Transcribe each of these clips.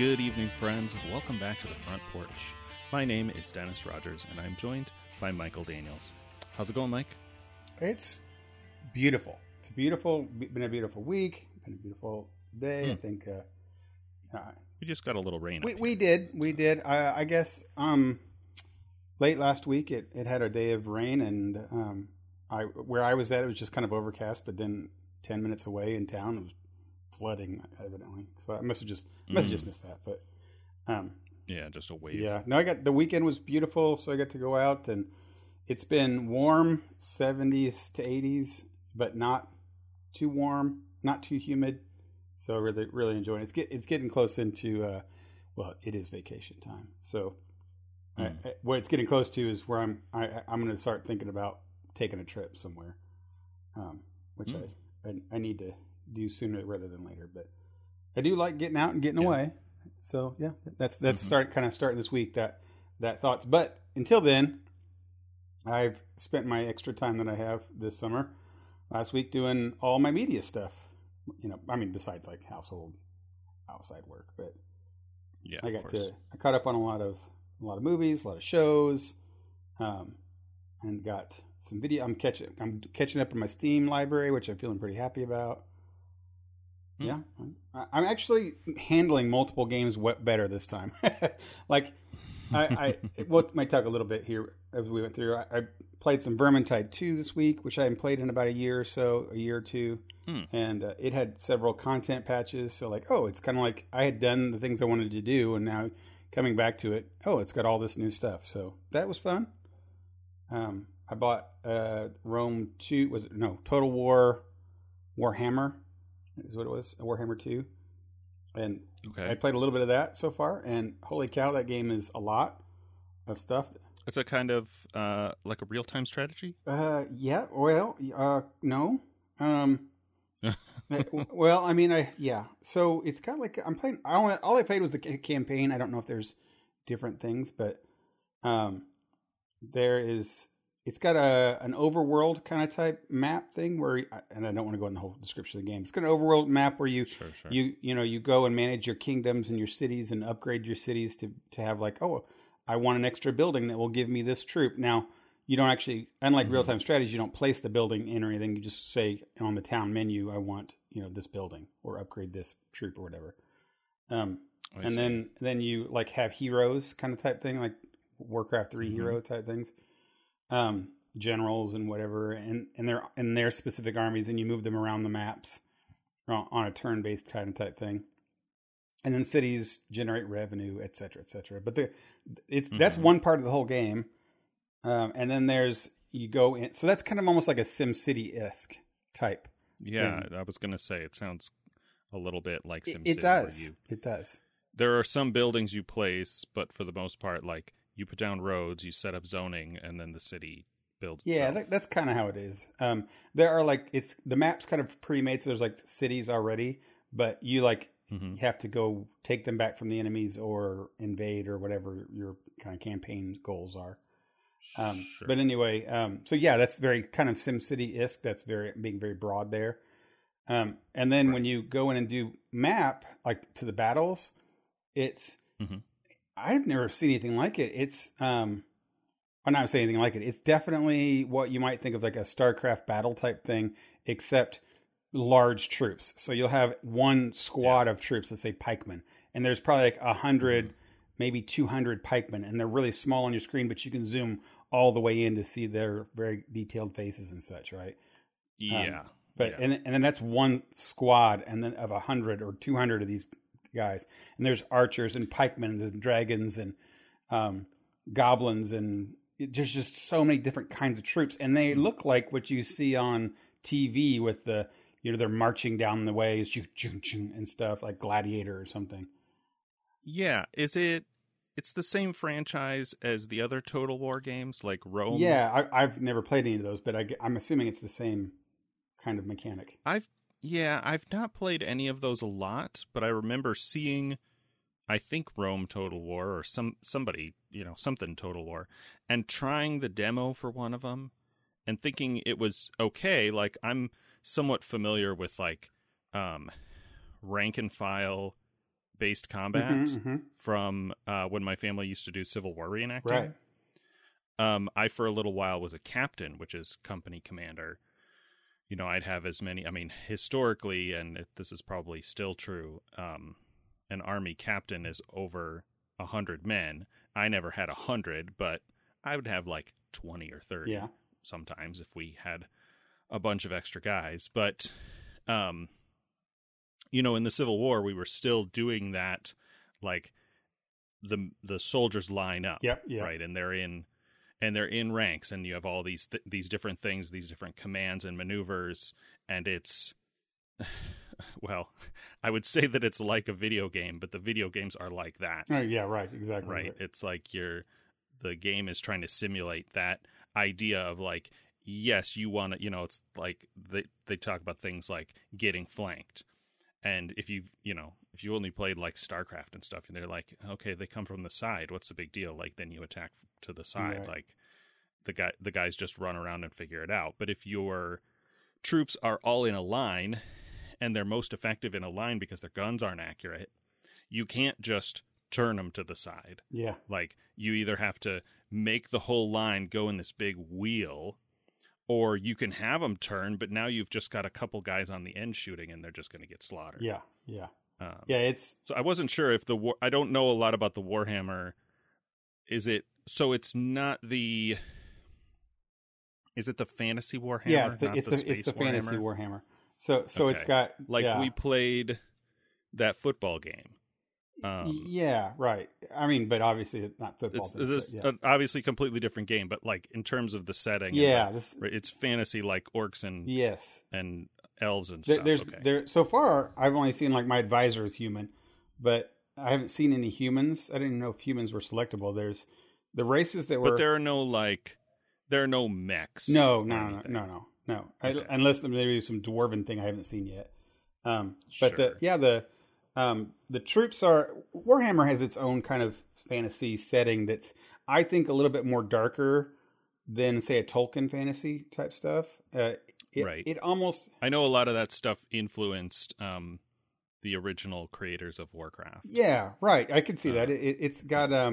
Good evening, friends. Welcome back to the Front Porch. My name is Dennis Rogers, and I'm joined by Michael Daniels. How's it going, Mike? It's beautiful. It's beautiful. Been a beautiful week. Been a beautiful day. I think we just got a little rain. We did. I guess late last week it had a day of rain, and where I was at, it was just kind of overcast. But then 10 minutes away in town, it was flooding, evidently. So I must have just missed that, but yeah, just a wave. Yeah, no, I got the weekend was beautiful, so I got to go out, and it's been warm, 70s to 80s, but not too warm, not too humid. So really, really enjoying it. It's getting close into well, it is vacation time. So what it's getting close to is where I'm going to start thinking about taking a trip somewhere, which I need to do sooner rather than later, but I do like getting out and getting away. So yeah, that's starting this week that thoughts. But until then, I've spent my extra time that I have this summer last week doing all my media stuff. Besides like household outside work, but yeah, I caught up on a lot of movies, a lot of shows, and got some video. I'm catching up in my Steam library, which I'm feeling pretty happy about. Yeah, I'm actually handling multiple games better this time. Like, I might talk a little bit here as we went through. I played some Vermintide 2 this week, which I hadn't played in about a year or two, and it had several content patches. So, it's kind of like I had done the things I wanted to do, and now coming back to it, it's got all this new stuff. So that was fun. I bought Rome 2. Total War Warhammer. Is what it was, Warhammer 2, and I played a little bit of that so far, and holy cow, that game is a lot of stuff. It's a kind of like a real-time strategy? No. So it's kind of like I'm playing, all I played was the campaign. I don't know if there's different things, but it's got an overworld kind of type map thing where, and I don't want to go in the whole description of the game. It's got an overworld map where you you go and manage your kingdoms and your cities and upgrade your cities to have I want an extra building that will give me this troop. Now you don't actually, unlike real time strategy, you don't place the building in or anything. You just say on the town menu, I want this building or upgrade this troop or whatever. And then you have heroes kind of type thing, like Warcraft 3 hero type things. Generals and whatever, and they're in their specific armies, and you move them around the maps on a turn-based kind of type thing. And then cities generate revenue, et cetera, et cetera. But that's one part of the whole game. And then you go in. So that's kind of almost like a SimCity-esque type. Yeah, thing. I was going to say, it sounds a little bit like SimCity. It does. It does. There are some buildings you place, but for the most part, you put down roads, you set up zoning, and then the city builds itself. Yeah, that's kind of how it is. There are the map's kind of pre-made, so there's cities already, but you you have to go take them back from the enemies or invade or whatever your kind of campaign goals are. But anyway, so yeah, that's very kind of SimCity-esque. That's being very broad there. And then when you go in and do map, to the battles, it's... Mm-hmm. I've never seen anything like it. It's, I'm not saying anything like it. It's definitely what you might think of a StarCraft battle type thing, except large troops. So you'll have one squad of troops, let's say pikemen, and there's probably 100, maybe 200 pikemen, and they're really small on your screen, but you can zoom all the way in to see their very detailed faces and such, right? Yeah. And then that's one squad, and then of 100 or 200 of these guys, and there's archers and pikemen and dragons and goblins, and there's just so many different kinds of troops, and they look like what you see on TV with the they're marching down the ways and stuff, like Gladiator or something. Yeah, is it? It's the same franchise as the other Total War games, like Rome. Yeah, I've never played any of those, but I'm assuming it's the same kind of mechanic. I've not played any of those a lot, but I remember seeing, I think, Rome Total War or somebody, something Total War, and trying the demo for one of them and thinking it was okay. I'm somewhat familiar with rank and file based combat from when my family used to do Civil War reenacting. Right. I, for a little while, was a captain, which is company commander. You know, I'd have as many, I mean, historically, and this is probably still true, an army captain is over 100 men. I never had 100, but I would have like 20 or 30 sometimes if we had a bunch of extra guys. But, you know, in the Civil War, we were still doing that, like the soldiers line up, right? And they're in ranks, and you have all these different things, these different commands and maneuvers, and it's, well, I would say that it's like a video game, but the video games are like that. Oh, yeah, right, exactly. Right, it's like the game is trying to simulate that idea of like, yes, you want to, you know, it's like they talk about things like getting flanked. And if you only played like StarCraft and stuff, and they're like, okay, they come from the side. What's the big deal? Like, then you attack to the side. Right. Like, the guys just run around and figure it out. But if your troops are all in a line, and they're most effective in a line because their guns aren't accurate, you can't just turn them to the side. Yeah, like you either have to make the whole line go in this big wheel. Or you can have them turn, but now you've just got a couple guys on the end shooting, and they're just going to get slaughtered. Yeah, yeah, yeah. It's so I wasn't sure if I don't know a lot about the Warhammer. Is it so? It's not the. Is it the fantasy Warhammer? Yeah, it's the fantasy Warhammer. So okay. It's got like we played that football game. Yeah, right. I mean, but obviously it's not football. It's obviously completely different game, but like in terms of the setting, it's fantasy, like orcs and and elves and stuff. So far, I've only seen like my advisor is human, but I haven't seen any humans. I didn't know if humans were selectable. There's the races that were, but there are no mechs. No. Okay. Unless maybe some dwarven thing I haven't seen yet. But sure. The troops are... Warhammer has its own kind of fantasy setting that's, I think, a little bit more darker than, say, a Tolkien fantasy type stuff. It almost... I know a lot of that stuff influenced the original creators of Warcraft. Yeah, right. I can see that. It's got...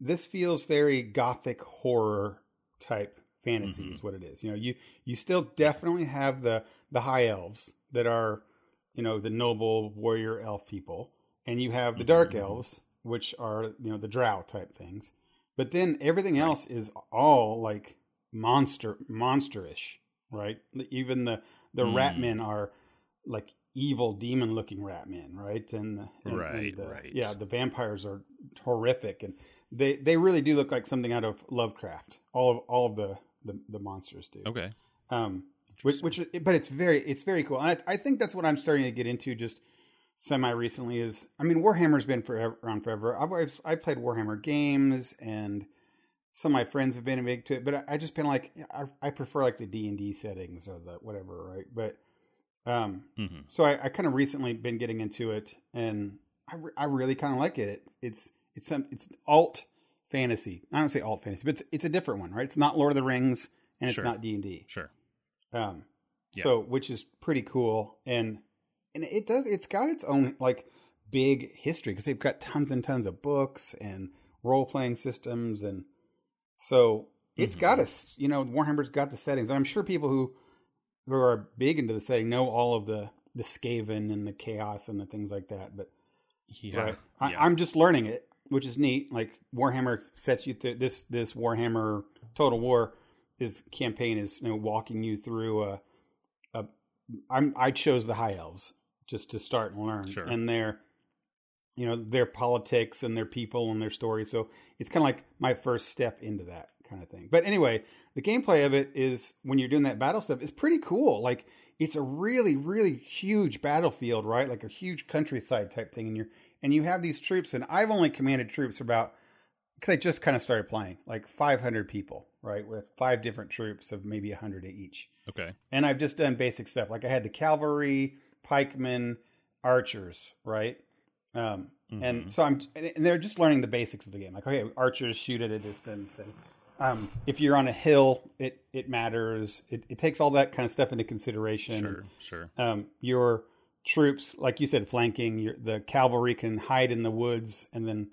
this feels very gothic horror type fantasy is what it is. You know, you still definitely have the High Elves that are... you know, the noble warrior elf people, and you have the dark elves, which are, you know, the drow type things. But then everything else is all like monsterish, right? Even the rat men are like evil demon looking rat men, right? And yeah, the vampires are horrific, and they really do look like something out of Lovecraft. All of the monsters do. Okay. But it's very cool. And I think that's what I'm starting to get into just semi-recently is, I mean, Warhammer's been around forever. I played Warhammer games, and some of my friends have been big to it, but I just been like, I prefer like the D&D settings or the whatever, right? But, so I kind of recently been getting into it, and I really kind of like it. It's alt fantasy. I don't say alt fantasy, but it's a different one, right? It's not Lord of the Rings, and it's not D&D. Sure. So, which is pretty cool. And it's got its own like big history, because they've got tons and tons of books and role-playing systems. And so it's got us, you know, Warhammer's got the settings. And I'm sure people who are big into the setting know all of the Skaven and the chaos and the things like that. But I'm just learning it, which is neat. Like Warhammer sets you through this Warhammer Total War. His campaign is, you know, walking you through I chose the High Elves just to start and learn, and their, you know, their politics and their people and their story. So it's kind of like my first step into that kind of thing. But anyway, the gameplay of it is, when you're doing that battle stuff, is pretty cool. Like it's a really, really huge battlefield, right? Like a huge countryside type thing, and you have these troops, and I've only commanded troops about, because I just kind of started playing, like 500 people, right? With 5 different troops of maybe 100 each. Okay. And I've just done basic stuff. Like I had the cavalry, pikemen, archers, right? And so and they're just learning the basics of the game. Like, okay, archers shoot at a distance. And if you're on a hill, it matters. It takes all that kind of stuff into consideration. Sure. Your troops, like you said, flanking, the cavalry can hide in the woods and then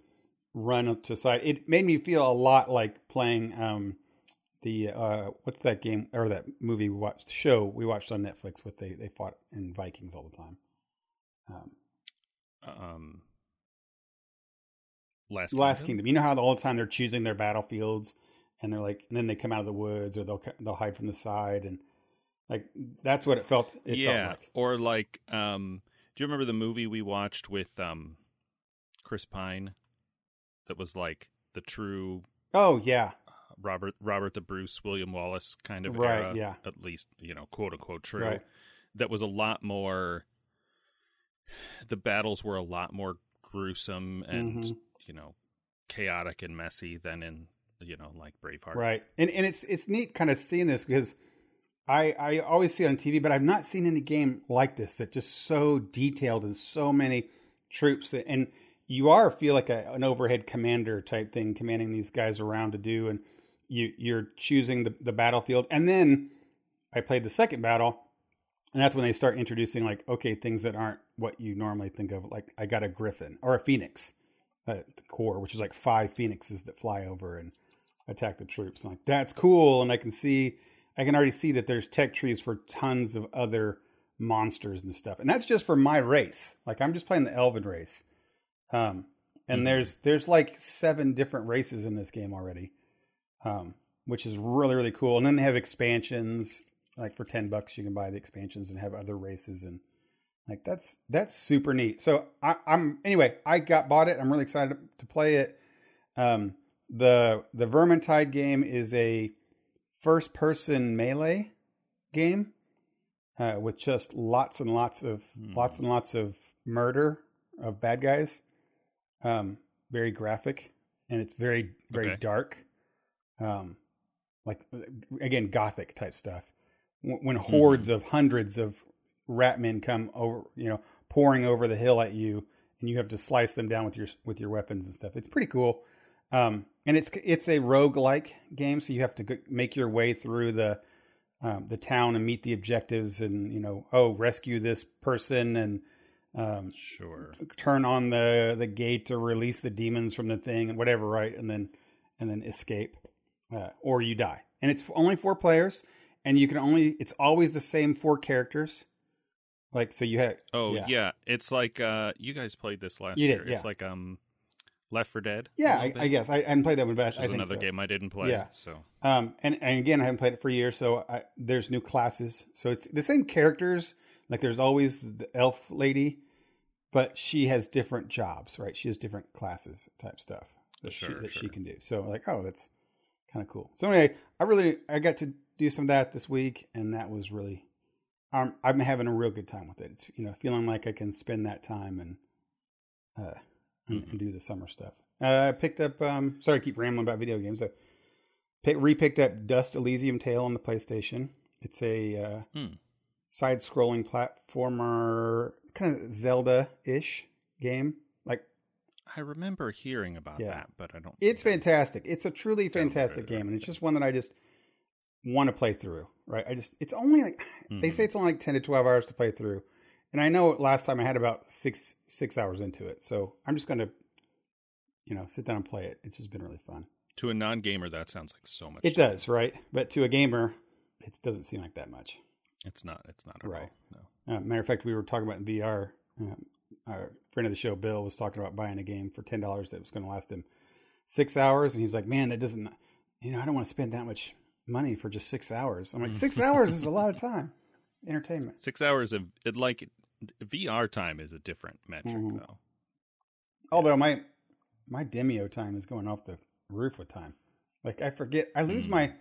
run up to side. It made me feel a lot like playing what's that game or that movie we watched, show we watched on Netflix with they fought in Vikings all the time. Last Kingdom. You know how all the time they're choosing their battlefields, and they're like, and then they come out of the woods, or they'll hide from the side, and like that's what it felt. It felt like. Or like, do you remember the movie we watched with Chris Pine that was like the true? Oh yeah, Robert the Bruce, William Wallace kind of era, yeah. At least, you know, quote unquote true. Right. That was a lot more. The battles were a lot more gruesome and you know, chaotic and messy than in, you know, like Braveheart. Right. And it's neat kind of seeing this, because I always see it on TV, but I've not seen any game like this that just so detailed and so many troops that, and you are feel like an overhead commander type thing, commanding these guys around to do, and you're choosing the battlefield. And then I played the second battle, and that's when they start introducing, like, okay, things that aren't what you normally think of. Like, I got a griffin or a phoenix at the core, which is like 5 phoenixes that fly over and attack the troops. I'm like, that's cool. And I can already see that there's tech trees for tons of other monsters and stuff. And that's just for my race. Like, I'm just playing the Elven race. There's like 7 different races in this game already, which is really, really cool. And then they have expansions. Like for $10, you can buy the expansions and have other races, and like that's super neat. So I bought it. I'm really excited to play it. The Vermintide game is a first person melee game with just lots and lots of murder of bad guys. Very graphic, and it's very very dark. Like again, gothic type stuff. When hordes of hundreds of rat men come over, you know, pouring over the hill at you, and you have to slice them down with your weapons and stuff. It's pretty cool. And it's a roguelike game. So you have to make your way through the town and meet the objectives, and, you know, rescue this person and, turn on the gate to release the demons from the thing and whatever. Right. And then escape, or you die. And it's only 4 players. And you can it's always the same 4 characters. Like, so you had... Yeah. It's like, you guys played this last year. Did, yeah. It's like Left 4 Dead. Yeah, I guess. I hadn't played that one, but I think so. Another game I didn't play. Yeah. So. And again, I haven't played it for years, so there's new classes. So it's the same characters. Like, there's always the elf lady, but she has different jobs, right? She has different classes type stuff that she can do. So, like, that's kind of cool. So, anyway, I got to do some of that this week, and that was really, I'm having a real good time with it. It's, you know, feeling like I can spend that time and do the summer stuff. I picked up, sorry, I keep rambling about video games. I re-picked up Dust Elysium Tale on the PlayStation. It's a side-scrolling platformer, kind of Zelda-ish game. Like, I remember hearing about that, but I don't. It's fantastic. It's a truly fantastic game, and it's just one that I just want to play through, right? It's only like, they say it's only like 10 to 12 hours to play through. And I know last time I had about six hours into it. So I'm just going to, you know, sit down and play it. It's just been really fun. To a non-gamer, that sounds like so much. It does, right? But to a gamer, it doesn't seem like that much. It's not. Right. No. Matter of fact, we were talking about in VR, our friend of the show, Bill, was talking about buying a game for $10 that was going to last him 6 hours. And he's like, man, that doesn't, you know, I don't want to spend that much money for just 6 hours. I'm like, 6 hours is a lot of time. Entertainment. 6 hours of like VR time is a different metric though. Although my Demio time is going off the roof with time. Like I lose my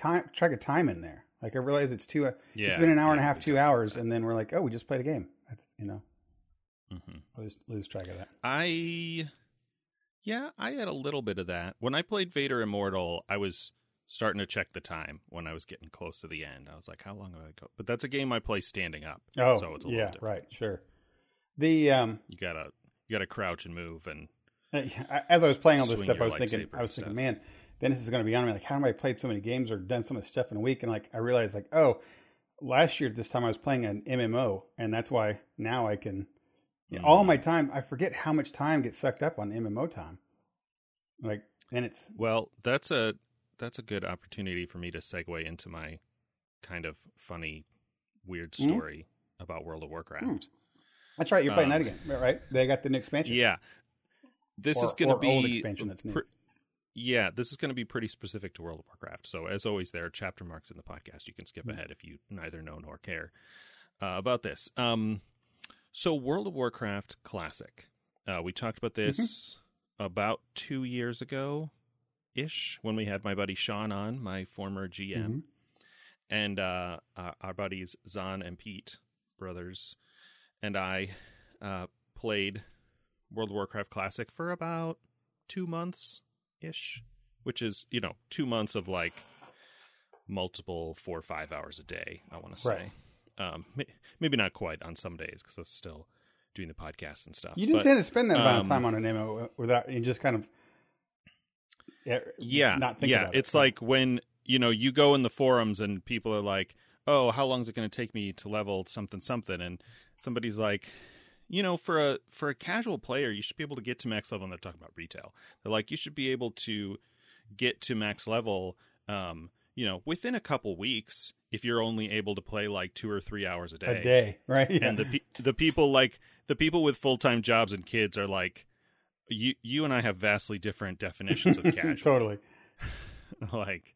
time, track of time in there. Like I realize it's it's been an hour and a half, 2 hours. And then we're like, we just played a game. That's, you know, I lose track of that. Yeah, I had a little bit of that. When I played Vader Immortal, I was starting to check the time when I was getting close to the end. I was like, how long do I go? But that's a game I play standing up. So it's a little different. Right, sure. The you gotta crouch and move, and as I was playing all this stuff, I was thinking, man, Dennis is gonna be on me. Like, how have I played so many games or done so much stuff in a week? And like I realized, like, last year at this time I was playing an MMO, and that's why now I can, all my time, I forget how much time gets sucked up on MMO time. Like, and it's... Well, that's a good opportunity for me to segue into my kind of funny, weird story about World of Warcraft. That's right, you're playing that again, right? They got the new expansion. Yeah. This is going to be old expansion that's new. This is going to be pretty specific to World of Warcraft. So as always, there are chapter marks in the podcast. You can skip ahead if you neither know nor care about this. So World of Warcraft Classic. We talked about this about 2 years ago-ish when we had my buddy Sean on, my former GM, and our buddies Zahn and Pete, brothers, and I played World of Warcraft Classic for about 2 months. Ish, which is 2 months of like multiple 4 or 5 hours a day. I want to say, maybe not quite on some days because I was still doing the podcast and stuff. You didn't tend to spend that amount of time on an MMO without you just kind of not thinking about it. It's like when you go in the forums and people are like, "Oh, how long is it going to take me to level something?" and somebody's like, for a casual player, you should be able to get to max level. And they're talking about retail. They're like, you should be able to get to max level, within a couple weeks if you're only able to play like 2 or 3 hours a day. Right? Yeah. And the people with full time jobs and kids are like, you and I have vastly different definitions of casual. Totally. Like,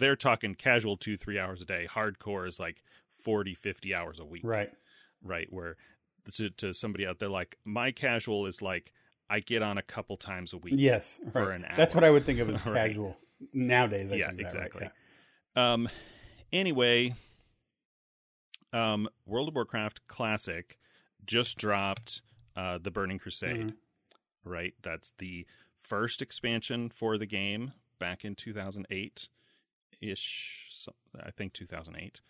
they're talking casual 2-3 hours a day. Hardcore is like 40-50 hours a week. Right. Where to somebody out there, like, my casual is like I get on a couple times a week. Yes, for an hour. That's what I would think of as casual nowadays. Exactly. Yeah. Anyway, World of Warcraft Classic just dropped the Burning Crusade. Right, that's the first expansion for the game back in 2008 ish. So I think 2008.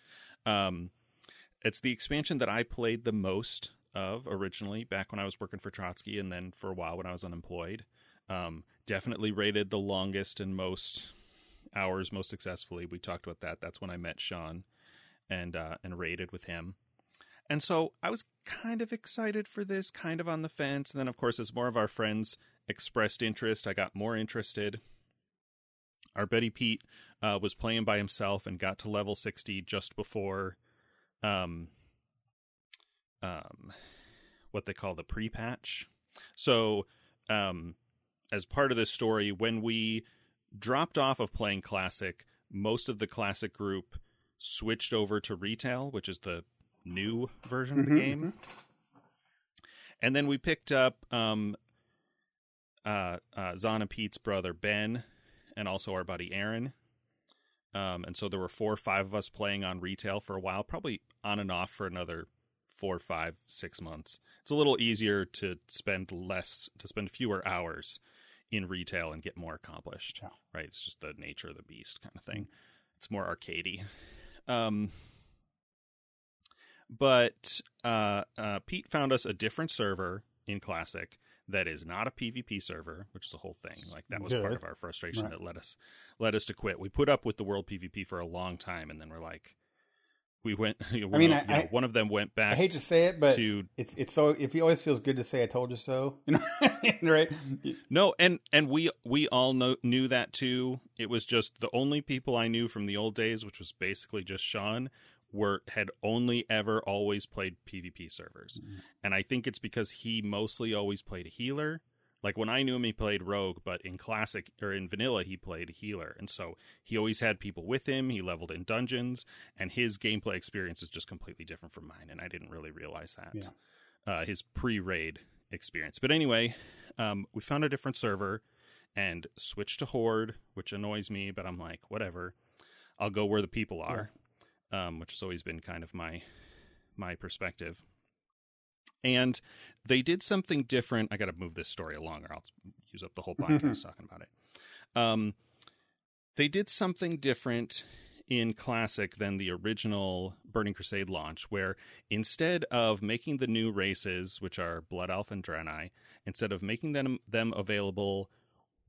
It's the expansion that I played the most of originally back when I was working for Trotsky, and then for a while when I was unemployed. Definitely rated the longest and most hours most successfully. We talked about that. That's when I met Sean and raided with him. And so I was kind of excited for this, kind of on the fence. And then, of course, as more of our friends expressed interest, I got more interested. Our buddy Pete was playing by himself and got to level 60 just before what they call the pre-patch. So, as part of this story, when we dropped off of playing Classic, most of the Classic group switched over to Retail, which is the new version of the game. And then we picked up Zana Pete's brother, Ben, and also our buddy Aaron. And so there were 4 or 5 of us playing on Retail for a while, probably on and off for another 4, 5, 6 months. It's a little easier to spend fewer hours in Retail and get more accomplished, right? It's just the nature of the beast kind of thing. It's more arcadey. But Pete found us a different server in Classic that is not a PvP server, which is a whole thing. Like, that was part of our frustration that led us to quit. We put up with the world PvP for a long time, and then we're like, one of them went back. I hate to say it, but it's so, if it always feels good to say "I told you so," right? No, and we all knew that too. It was just the only people I knew from the old days, which was basically just Sean, had only ever always played PvP servers. And I think it's because he mostly always played a healer. Like, when I knew him, he played rogue, but in Classic, or in vanilla, he played a healer. And so he always had people with him. He leveled in dungeons, and his gameplay experience is just completely different from mine. And I didn't really realize that, his pre-raid experience. But anyway, we found a different server and switched to Horde, which annoys me, but I'm like, whatever, I'll go where the people are. Which has always been kind of my perspective. And they did something different. I got to move this story along or I'll use up the whole podcast talking about it. They did something different in Classic than the original Burning Crusade launch, where instead of making the new races, which are Blood Elf and Draenei, instead of making them available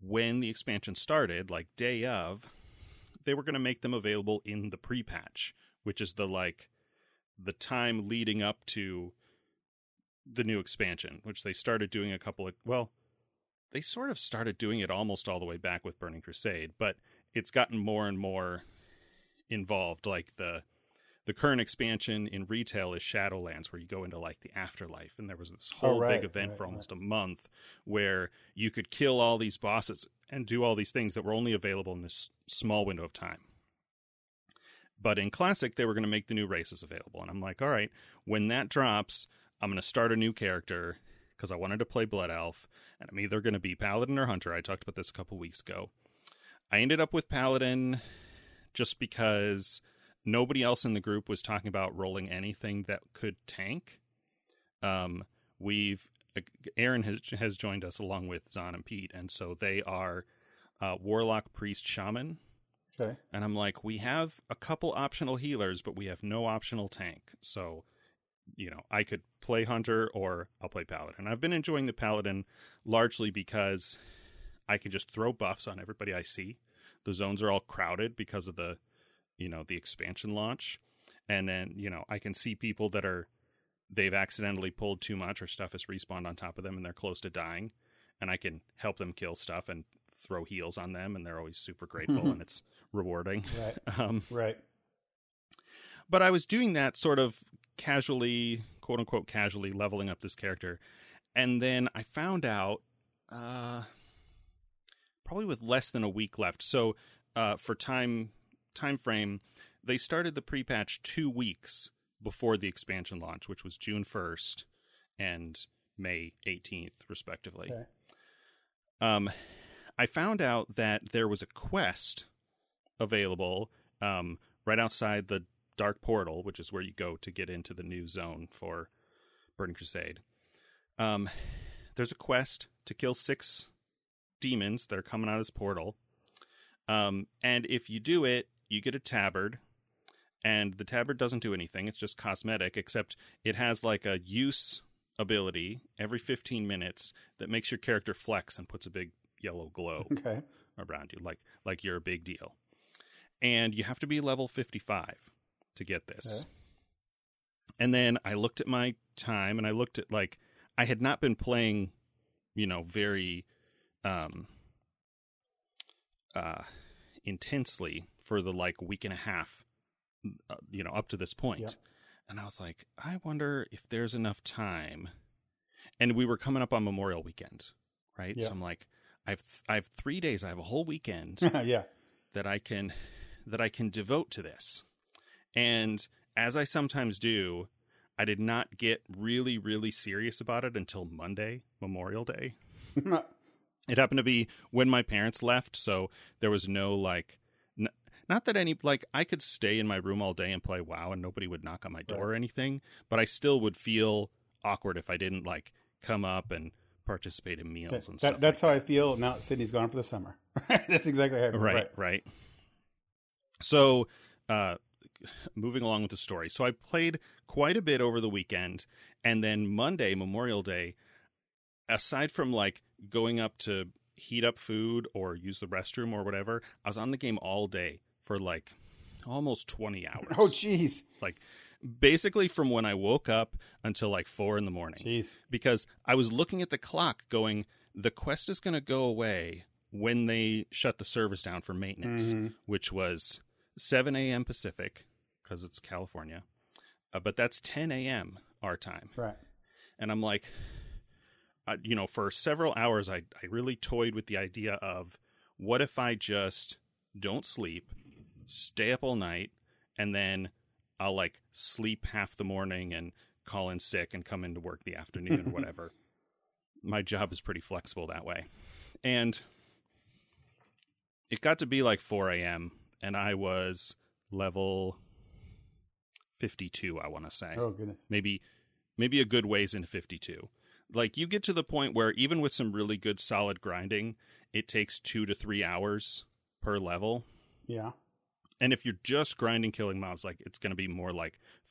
when the expansion started, like day of, they were going to make them available in the pre-patch, which is the time leading up to the new expansion, which they started doing a couple of, well, they sort of started doing it almost all the way back with Burning Crusade, but it's gotten more and more involved. Like the current expansion in retail is Shadowlands, where you go into like the afterlife, and there was this whole big event for almost a month where you could kill all these bosses and do all these things that were only available in this small window of time. But in Classic, they were going to make the new races available. And I'm like, all right, when that drops, I'm going to start a new character because I wanted to play Blood Elf. And I'm either going to be Paladin or Hunter. I talked about this a couple weeks ago. I ended up with Paladin just because nobody else in the group was talking about rolling anything that could tank. Aaron has joined us along with Zahn and Pete. And so they are Warlock, Priest, Shaman. Okay. And I'm like, we have a couple optional healers, but we have no optional tank. So, you know, I could play Hunter or I'll play Paladin. I've been enjoying the Paladin largely because I can just throw buffs on everybody I see. The zones are all crowded because of the expansion launch. And then, I can see people that they've accidentally pulled too much or stuff has respawned on top of them and they're close to dying. And I can help them kill stuff and throw heals on them, and they're always super grateful and it's rewarding. Right. Right. But I was doing that sort of casually, quote unquote, casually leveling up this character. And then I found out, probably with less than a week left. So, for time frame, they started the pre-patch 2 weeks before the expansion launch, which was June 1st and May 18th, respectively. Okay. I found out that there was a quest available right outside the Dark Portal, which is where you go to get into the new zone for Burning Crusade. There's a quest to kill 6 demons that are coming out of this portal. And if you do it, you get a tabard. And the tabard doesn't do anything. It's just cosmetic, except it has like a use ability every 15 minutes that makes your character flex and puts a big yellow glow around you, like you're a big deal. And you have to be level 55 to get this. Okay. And then I looked at my time, and I looked at, I had not been playing, very intensely for the, week and a half, up to this point. Yep. And I was like, I wonder if there's enough time. And we were coming up on Memorial Weekend, right? Yep. So I'm like, I have 3 days. I have a whole weekend that I can devote to this. And as I sometimes do, I did not get really, really serious about it until Monday, Memorial Day. It happened to be when my parents left. So there was I could stay in my room all day and play WoW and nobody would knock on my door or anything, but I still would feel awkward if I didn't come up and participate in meals and stuff. That's how I feel now Sydney's gone for the summer. That's exactly how I feel. Right. So, moving along with the story. So I played quite a bit over the weekend, and then Monday, Memorial Day, aside from going up to heat up food or use the restroom or whatever, I was on the game all day for almost 20 hours. Oh, jeez. Basically from when I woke up until 4 in the morning. Jeez. Because I was looking at the clock going, the quest is going to go away when they shut the servers down for maintenance, which was 7 a.m. Pacific because it's California. But that's 10 a.m. our time. Right. And I'm like, for several hours, I really toyed with the idea of what if I just don't sleep, stay up all night, and then I'll sleep half the morning and call in sick and come into work the afternoon or whatever. My job is pretty flexible that way. And it got to be 4 a.m. and I was level 52, I want to say. Oh, goodness. Maybe a good ways into 52. You get to the point where even with some really good solid grinding, it takes 2 to 3 hours per level. Yeah. And if you're just grinding, killing mobs, it's going to be more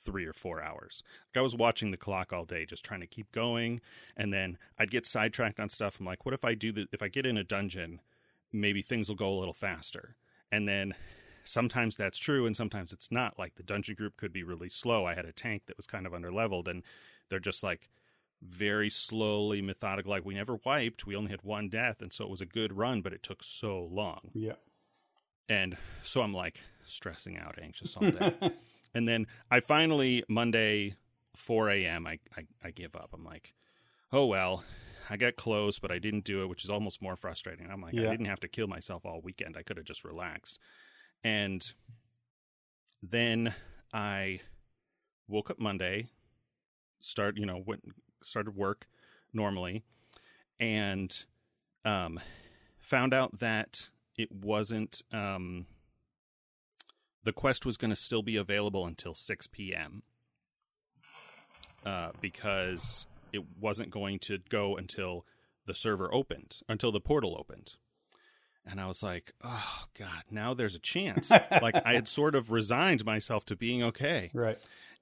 3 or 4 hours. I was watching the clock all day, just trying to keep going. And then I'd get sidetracked on stuff. I'm what if I get in a dungeon, maybe things will go a little faster. And then sometimes that's true and sometimes it's not. Like the dungeon group could be really slow. I had a tank that was kind of underleveled, and they're just like very slowly methodical. Like we never wiped. We only had one death, and so it was a good run, but it took so long. Yeah. And so I'm like stressing out, anxious all day. And then I finally, Monday, 4 a.m., I give up. I'm like, oh, well, I got close, but I didn't do it, which is almost more frustrating. I'm like, yeah. I didn't have to kill myself all weekend. I could have just relaxed. And then I woke up Monday, started work normally, and found out that it wasn't... the quest was going to still be available until 6 p.m. Because it wasn't going to go until the server opened, until the portal opened. And I was like, oh, God, now there's a chance. Like, I had sort of resigned myself to being okay. Right.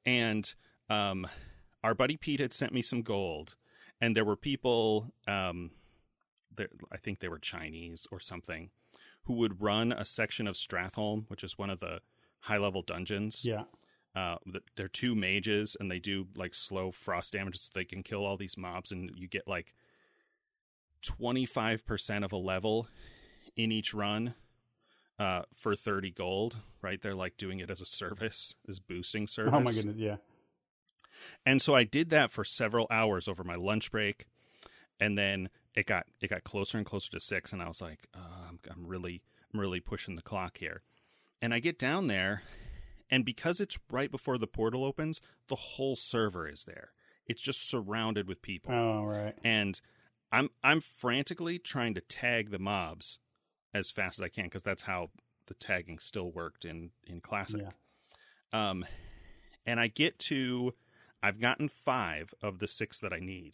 And our buddy Pete had sent me some gold. And there were people, I think they were Chinese or something, who would run a section of Stratholme, which is one of the high-level dungeons. Yeah. They're two mages, and they do, like, slow frost damage, so they can kill all these mobs, and you get, like, 25% of a level in each run for 30 gold, right? They're, like, doing it as a service, as boosting service. Oh, my goodness, yeah. And so I did that for several hours over my lunch break, and then... It got closer and closer to 6, and I was like, I'm really pushing the clock here. And I get down there, and because it's right before the portal opens, the whole server is there. It's just surrounded with people. Oh, right. And I'm frantically trying to tag the mobs as fast as I can, because that's how the tagging still worked in Classic. Yeah. And I've gotten 5 of the 6 that I need.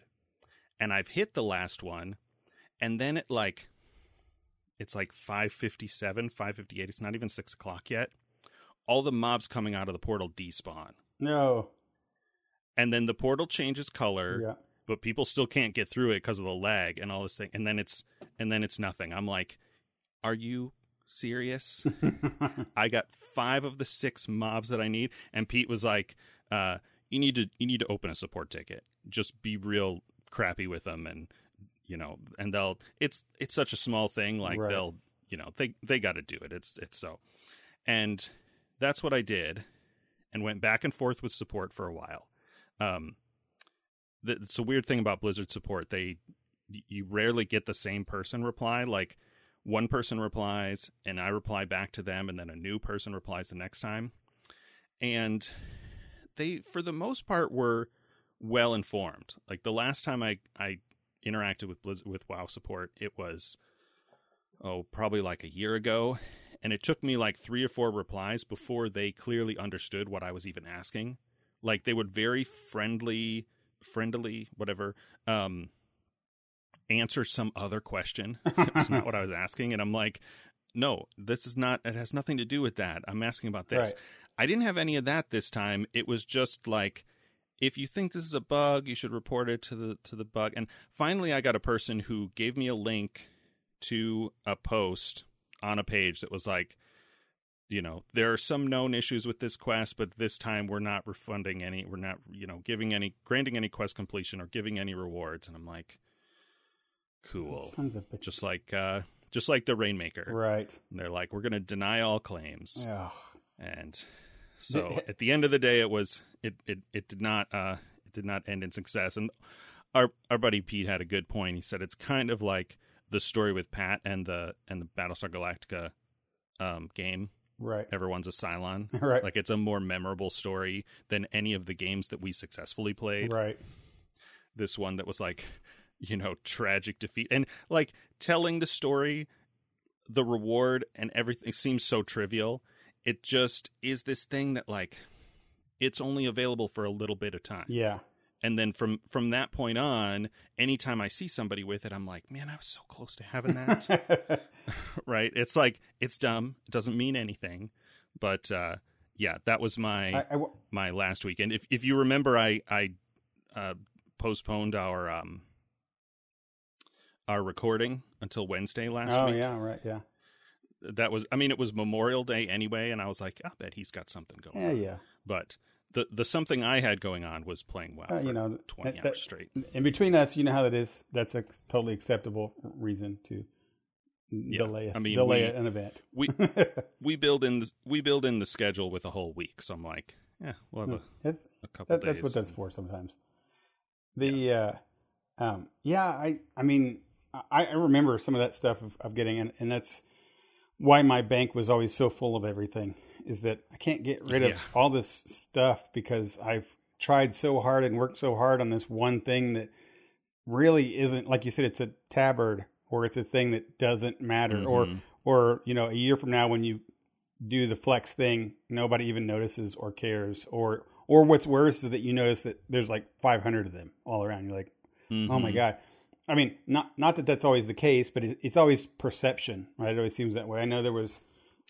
And I've hit the last one, and then it's like 5:57, 5:58. It's not even 6 o'clock yet. All the mobs coming out of the portal despawn. No. And then the portal changes color, yeah. But people still can't get through it because of the lag and all this thing. And then it's nothing. I'm like, are you serious? I got 5 of the 6 mobs that I need, and Pete was like, you need to open a support ticket. Just be real crappy with them, and and they'll, it's such a small thing, like, right. They'll they got to do it, it's so. And that's what I did, and went back and forth with support for a while. It's a weird thing about Blizzard support, you rarely get the same person reply. Like, one person replies and I reply back to them, and then a new person replies the next time, and they for the most part were well informed. Like, the last time I interacted with WoW support, it was probably like a year ago, and it took me like 3 or 4 replies before they clearly understood what I was even asking. Like, they would very friendly whatever answer some other question. It was not what I was asking, and I'm like, no, this is not, it has nothing to do with that, I'm asking about this, right. I didn't have any of that this time. It was just like, if you think this is a bug, you should report it to the bug. And finally, I got a person who gave me a link to a post on a page that was like, there are some known issues with this quest, but this time we're not refunding any, we're not, granting any quest completion or giving any rewards. And I'm like, cool. Sons of bitches. Just like the Rainmaker. Right. And they're like, we're going to deny all claims. Ugh. And... so at the end of the day, it did not end in success. And our buddy Pete had a good point. He said it's kind of like the story with Pat and the Battlestar Galactica game. Right. Everyone's a Cylon. Right. Like, it's a more memorable story than any of the games that we successfully played. Right. This one that was like, tragic defeat, and like telling the story, the reward and everything seems so trivial. It just is this thing that, like, it's only available for a little bit of time. Yeah. And then from that point on, anytime I see somebody with it, I'm like, man, I was so close to having that. Right. It's like, it's dumb. It doesn't mean anything. But, yeah, that was my last weekend. If you remember, I postponed our recording until Wednesday last week. Oh, yeah. Right. Yeah. that was, I mean, it was Memorial Day anyway, and I was like, I bet he's got something going on. Yeah. But the something I had going on was playing WoW for 20 hours straight. And between us, you know how that is. That's a totally acceptable reason to delay an event. we build in the schedule with a whole week, so I'm like, yeah, we'll have a couple days. That's what that's for sometimes. I remember some of that stuff of getting in, and that's why my bank was always so full of everything, is that I can't get rid of all this stuff because I've tried so hard and worked so hard on this one thing that really isn't, like you said, it's a tabard or it's a thing that doesn't matter. Mm-hmm. Or, you know, a year from now when you do the flex thing, nobody even notices or cares, or what's worse is that you notice that there's like 500 of them all around. You're like, mm-hmm. Oh my God. I mean, not that that's always the case, but it's always perception, right? It always seems that way. I know there was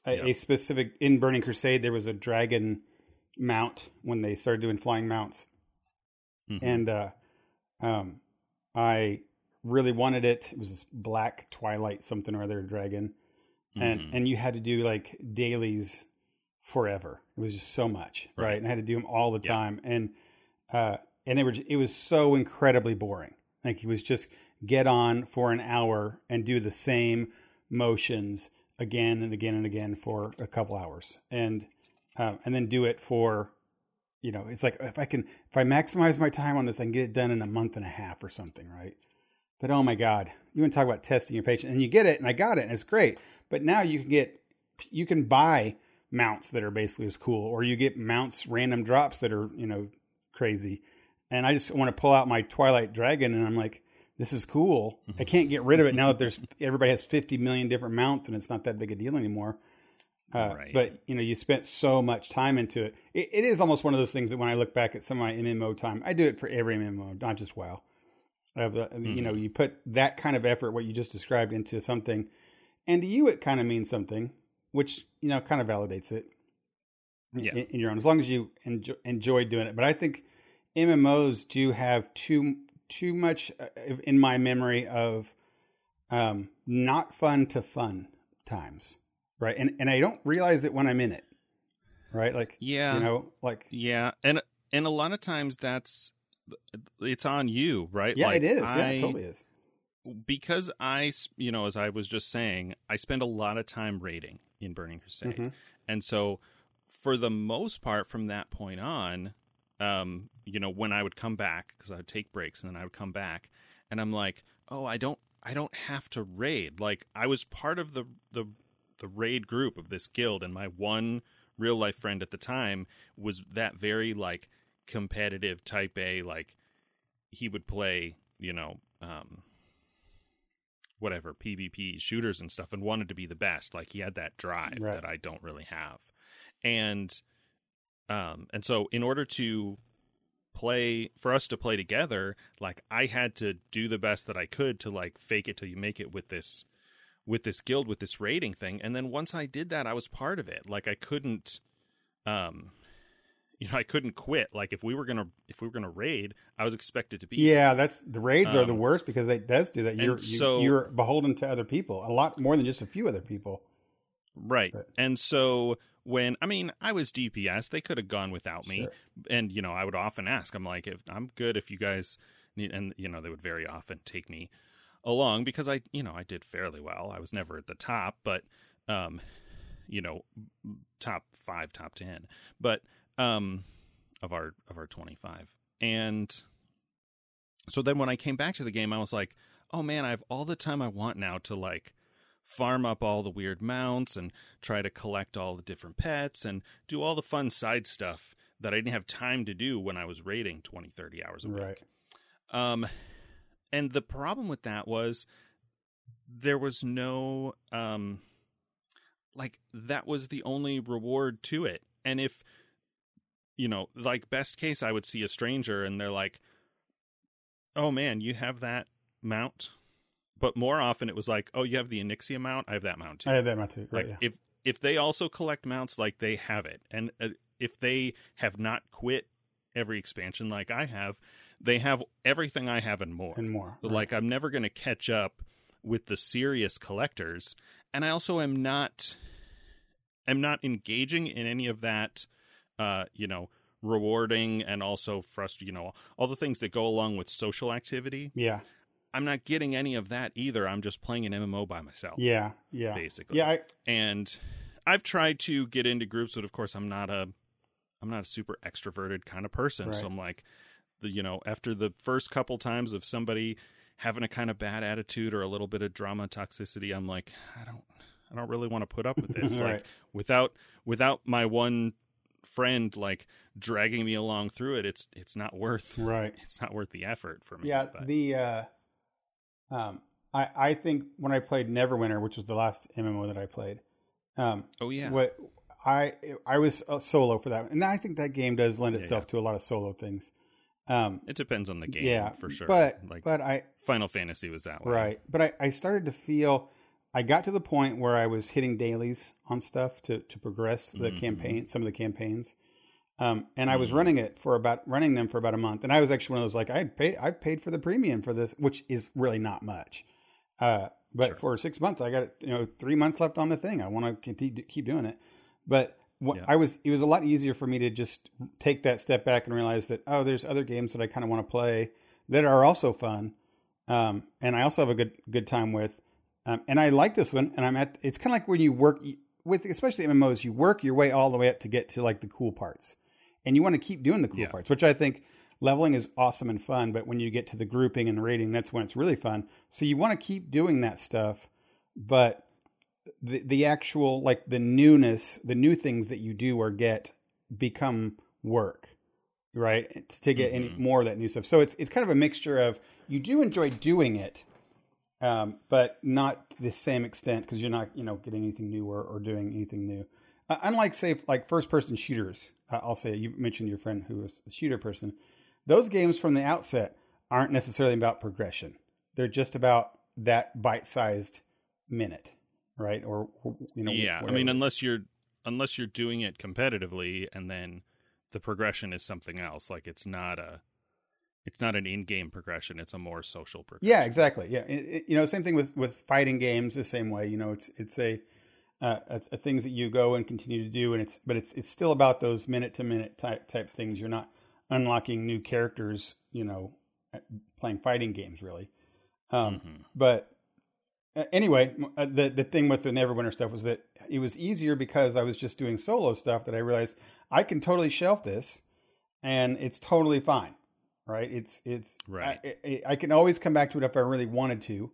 a specific, in Burning Crusade, there was a dragon mount when they started doing flying mounts. Mm-hmm. And I really wanted it. It was this black twilight something or other dragon. And mm-hmm. and you had to do like dailies forever. It was just so much, right? And I had to do them all the time. And it was so incredibly boring. Like it was just get on for an hour and do the same motions again and again and again for a couple hours, and then do it for, you know, it's like if I maximize my time on this, I can get it done in a month and a half or something, right? But oh my God, you want to talk about testing your patience, and you get it, and I got it, and it's great. But now you can buy mounts that are basically as cool, or you get mounts random drops that are, you know, crazy. And I just want to pull out my Twilight Dragon, and I'm like, this is cool. I can't get rid of it now that everybody has 50 million different mounts, and it's not that big a deal anymore. Right. But, you know, you spent so much time into it. It is almost one of those things that when I look back at some of my MMO time, I do it for every MMO, not just WoW. You know, you put that kind of effort, what you just described, into something, and to you it kind of means something, which, you know, kind of validates it in your own, as long as you enjoy doing it. But I think MMOs do have too much in my memory of not fun to fun times, right? And I don't realize it when I'm in it, right? Like and a lot of times it's on you, right? Yeah, like it is. It totally is. Because I, you know, as I was just saying, I spend a lot of time raiding in Burning Crusade, mm-hmm. and so for the most part, from that point on. You know, when I would come back, because I would take breaks and then I would come back, and I'm like, oh, I don't have to raid. Like I was part of the raid group of this guild, and my one real life friend at the time was that very like competitive type A, like he would play, you know, whatever PvP shooters and stuff, and wanted to be the best. Like he had that drive that I don't really have, and so in order to play, for us to play together, like I had to do the best that I could to like fake it till you make it with this guild, with this raiding thing. And then once I did that, I was part of it. Like I couldn't, you know, I couldn't quit. Like if we were going to raid, I was expected to be. Yeah. That's the raids are the worst because it does do that. You're beholden to other people a lot more than just a few other people. Right. But. And so, when, I mean, I was DPS, they could have gone without me. Sure. And, you know, I would often ask, I'm like, if I'm good, if you guys need, and, you know, they would very often take me along because I, you know, I did fairly well. I was never at the top, but, you know, top 5, top 10, but, of our 25. And so then when I came back to the game, I was like, oh man, I have all the time I want now to like, farm up all the weird mounts and try to collect all the different pets and do all the fun side stuff that I didn't have time to do when I was raiding 20, 30 hours a week. Right. And the problem with that was there was no, like that was the only reward to it. And if, you know, like best case, I would see a stranger and they're like, oh man, you have that mount. But more often it was like, oh, you have the Onyxia mount? I have that mount too. Right, like, yeah. If they also collect mounts, like they have it. And if they have not quit every expansion like I have, they have everything I have and more. Right. Like I'm never going to catch up with the serious collectors. And I also am not, engaging in any of that, rewarding and also frustrating, all the things that go along with social activity. Yeah. I'm not getting any of that either. I'm just playing an MMO by myself. Yeah. Yeah. Basically. Yeah. And I've tried to get into groups, but of course I'm not a super extroverted kind of person. Right. So I'm like, after the first couple times of somebody having a kind of bad attitude or a little bit of drama toxicity, I'm like, I don't really want to put up with this. Right. Like without my one friend, like dragging me along through it, it's not worth the effort for me. Yeah. But. I think when I played Neverwinter, which was the last MMO that I played, I was solo for that. And I think that game does lend itself to a lot of solo things. It depends on the game, for sure. But Final Fantasy was that way. Right. But I started to feel, I got to the point where I was hitting dailies on stuff to progress the campaign, some of the campaigns. And I was running them for about a month. And I was actually one of those, like, I paid for the premium for this, which is really not much. But for 6 months, I got, 3 months left on the thing. I want to keep doing it. But it was a lot easier for me to just take that step back and realize that, oh, there's other games that I kind of want to play that are also fun. And I also have a good time with, and I like this one. And it's kind of like when you work with, especially MMOs, you work your way all the way up to get to like the cool parts, and you want to keep doing the cool parts, which I think leveling is awesome and fun. But when you get to the grouping and raiding, that's when it's really fun. So you want to keep doing that stuff, but the actual, like the newness, the new things that you do or get become work, right? It's to get any more of that new stuff. So it's kind of a mixture of, you do enjoy doing it, but not to the same extent, because you're not, getting anything new or doing anything new. Unlike, say, like first person shooters, I'll say, you mentioned your friend who was a shooter person. Those games from the outset aren't necessarily about progression. They're just about that bite-sized minute. Right. Or, whatever. I mean, unless you're doing it competitively, and then the progression is something else. Like it's not an in-game progression. It's a more social progression. Yeah, exactly. Yeah. Same thing with fighting games, the same way, it's a things that you go and continue to do. And it's still about those minute to minute type things. You're not unlocking new characters, playing fighting games really. But, anyway, the thing with the Neverwinter stuff was that it was easier because I was just doing solo stuff, that I realized I can totally shelf this and it's totally fine, right? It's right. I can always come back to it if I really wanted to.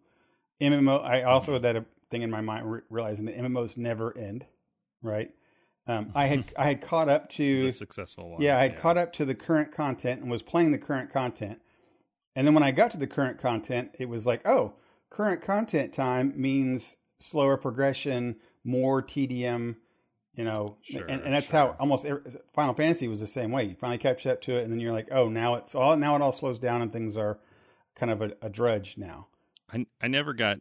MMO, I also had that thing in my mind, realizing that MMOs never end, right? I had caught up to the successful ones. Yeah, I had caught up to the current content and was playing the current content. And then when I got to the current content, it was like, oh, current content time means slower progression, more TDM, and that's how almost every, Final Fantasy was the same way. You finally catch up to it, and then you're like, oh, now it all slows down and things are kind of a drudge now. I never got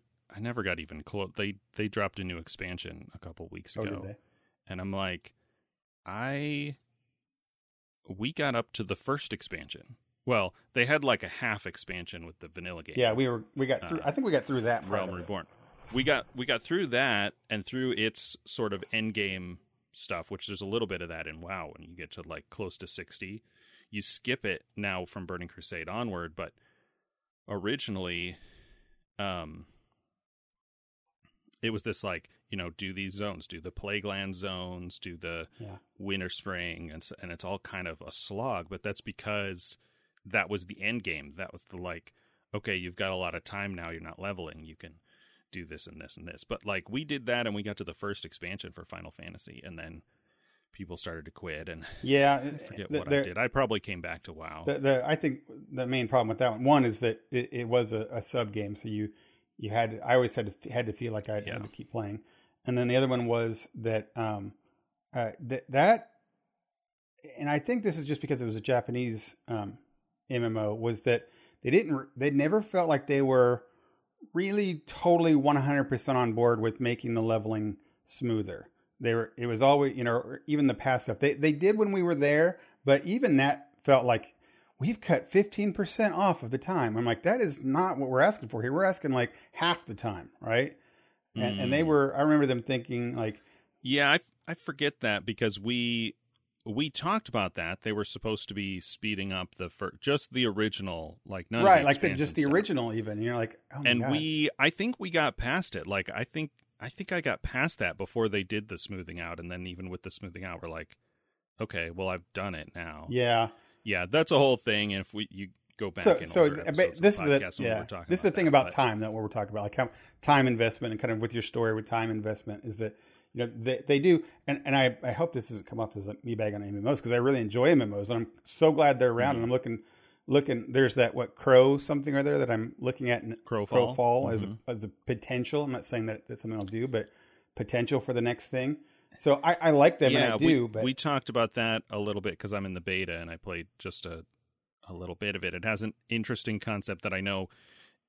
even close. They dropped a new expansion a couple weeks ago. Oh, did they? And I'm like, we got up to the first expansion. Well, they had like a half expansion with the vanilla game. Yeah, we got through. I think we got through that Realm Reborn. We got through that and through its sort of end game stuff, which there's a little bit of that in WoW. When you get to like close to 60, you skip it now from Burning Crusade onward. But originally, it was this like, do these zones, do the Plagueland zones, do the Winter Spring, and it's all kind of a slog. But that's because that was the end game. That was the, like, okay, you've got a lot of time now. You're not leveling. You can do this and this and this. But, like, we did that, and we got to the first expansion for Final Fantasy, and then people started to quit. And I forget what I did. I probably came back to WoW. I think the main problem with that one is that it was a sub game, so you had to, I always had to feel like I had to keep playing. And then the other one was that that, and I think this is just because it was a Japanese MMO, was that they never felt like they were really totally 100% on board with making the leveling smoother. It was always, even the past stuff they did when we were there, but even that felt like, we've cut 15% off of the time. I'm like, that is not what we're asking for here. We're asking like half the time, right? And they were, I remember them thinking like, yeah, I forget that because we talked about that. They were supposed to be speeding up the first, just the original, like none right, of the like the, just the stuff. Original even. And you're like, oh my God. I think we got past it. Like I think I got past that before they did the smoothing out, and then even with the smoothing out, we're like, okay, well I've done it now. Yeah, yeah, that's a whole thing. And if you go back, this is the thing about time that what we're talking about, like how time investment and kind of with your story with time investment is that. You know, they do, and I hope this doesn't come off as a me bag on MMOs because I really enjoy MMOs, and I'm so glad they're around. Mm-hmm. And I'm looking. There's that Crow something or there that I'm looking at in Crowfall mm-hmm. as a potential. I'm not saying that that's something I'll do, but potential for the next thing. So I like them, and I do. We talked about that a little bit because I'm in the beta and I played just a little bit of it. It has an interesting concept that I know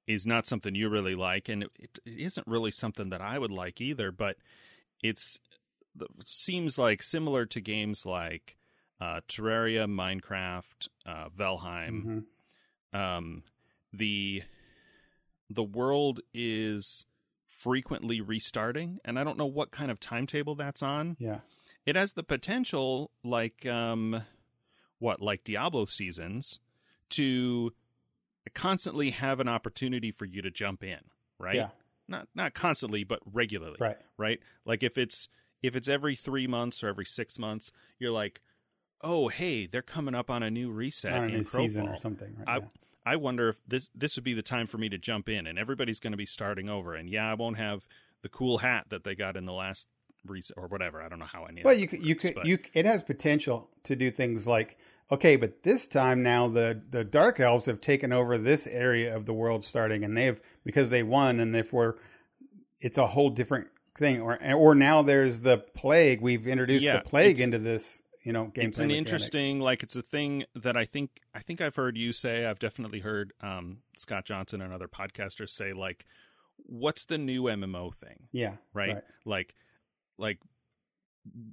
is not something you really like, and it isn't really something that I would like either, but. It seems like similar to games like Terraria, Minecraft, Valheim. Mm-hmm. The world is frequently restarting, and I don't know what kind of timetable that's on. Yeah, it has the potential, like Diablo seasons, to constantly have an opportunity for you to jump in, right? Yeah. Not constantly, but regularly, right? Like if it's every 3 months or every 6 months, you're like, oh, hey, they're coming up on a new reset in Crowfall or something. Right? I wonder if this would be the time for me to jump in, and everybody's going to be starting over. And I won't have the cool hat that they got in the last reset or whatever. I don't know how I knew. Well, it has potential to do things like, okay, but this time now the Dark Elves have taken over this area of the world starting, and they have, because they won, and therefore it's a whole different thing. Or now there's the plague. We've introduced the plague into this, game. It's an interesting, it's a thing that I think I've heard you say. I've definitely heard Scott Johnson and other podcasters say, like, what's the new MMO thing? Yeah. Right? Like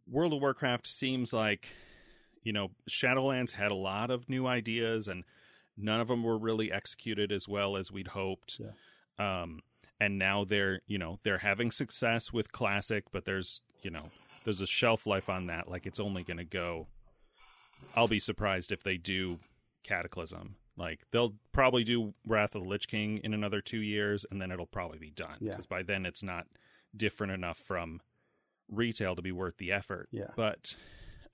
World of Warcraft seems like, Shadowlands had a lot of new ideas, and none of them were really executed as well as we'd hoped. Yeah. And now they're having success with Classic, but there's a shelf life on that. Like, it's only going to go. I'll be surprised if they do Cataclysm. Like, they'll probably do Wrath of the Lich King in another 2 years, and then it'll probably be done. Because by then it's not different enough from retail to be worth the effort. Yeah. But...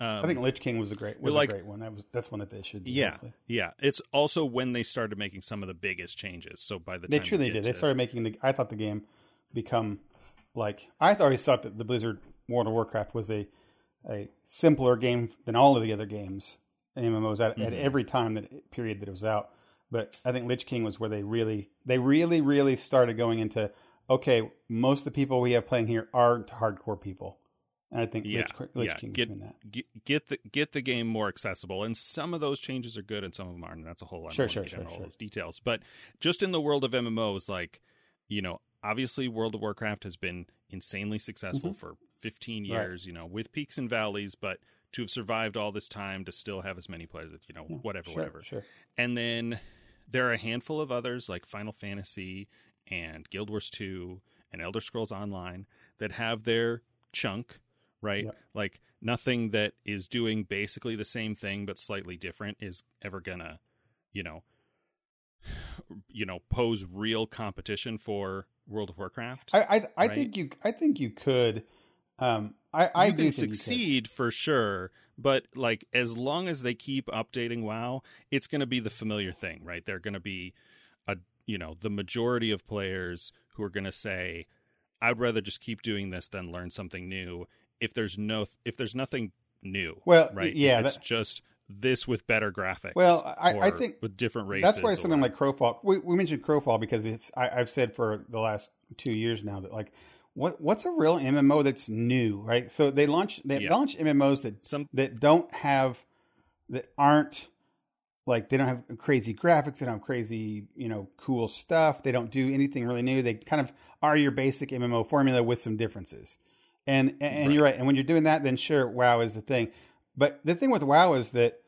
I think Lich King was a great one. That's one that they should do. Yeah, definitely. Yeah. It's also when they started making some of the biggest changes. So by the time they started making I thought the game become I always thought that the Blizzard World of Warcraft was a simpler game than all of the other games and MMOs at every time that period that it was out. But I think Lich King was where they really started going into, okay, most of the people we have playing here aren't hardcore people. And I think Lich King doing that. Get the game more accessible, and some of those changes are good, and some of them aren't. And that's a whole lot more all those details. But just in the world of MMOs, obviously World of Warcraft has been insanely successful for 15 years, with peaks and valleys. But to have survived all this time, to still have as many players, whatever. And then there are a handful of others like Final Fantasy and Guild Wars 2 and Elder Scrolls Online that have their chunk. Right? Yep. Like, nothing that is doing basically the same thing but slightly different is ever gonna, pose real competition for World of Warcraft. I think you could. I do succeed for sure, but as long as they keep updating WoW, it's gonna be the familiar thing, right? They're gonna be the majority of players who are gonna say, "I'd rather just keep doing this than learn something new." If there's nothing new, just this with better graphics. Well, I think with different races. That's why something like Crowfall. We mentioned Crowfall because it's. I've said for the last 2 years now that what's a real MMO that's new, right? So they launch MMOs that aren't they don't have crazy graphics, they don't have crazy cool stuff, they don't do anything really new. They kind of are your basic MMO formula with some differences. And you're right. And when you're doing that, then sure, WoW is the thing. But the thing with WoW is that,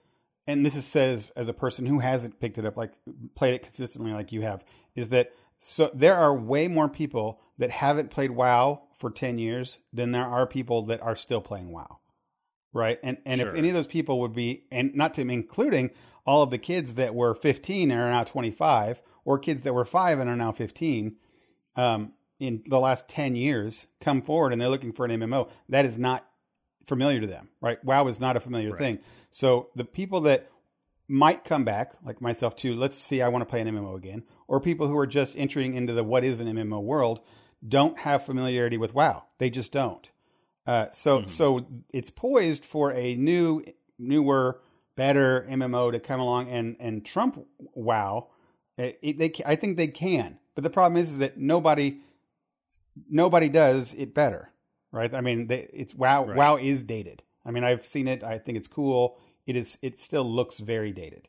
and this says as a person who hasn't picked it up, played it consistently like you have, is that so there are way more people that haven't played WoW for 10 years than there are people that are still playing WoW. Right. And sure. If any of those people would be, and not to including all of the kids that were 15 and are now 25, or kids that were 5 and are now 15, in the last 10 years come forward and they're looking for an MMO that is not familiar to them, right? WoW is not a familiar thing. So the people that might come back, like myself too, let's see, I want to play an MMO again, or people who are just entering into the, what is an MMO world, don't have familiarity with WoW. They just don't. So it's poised for a newer, better MMO to come along and trump WoW. I think they can, but the problem is that nobody does it better, right? I mean, it's WoW. Right. WoW is dated. I mean, I've seen it. I think it's cool. It still looks very dated.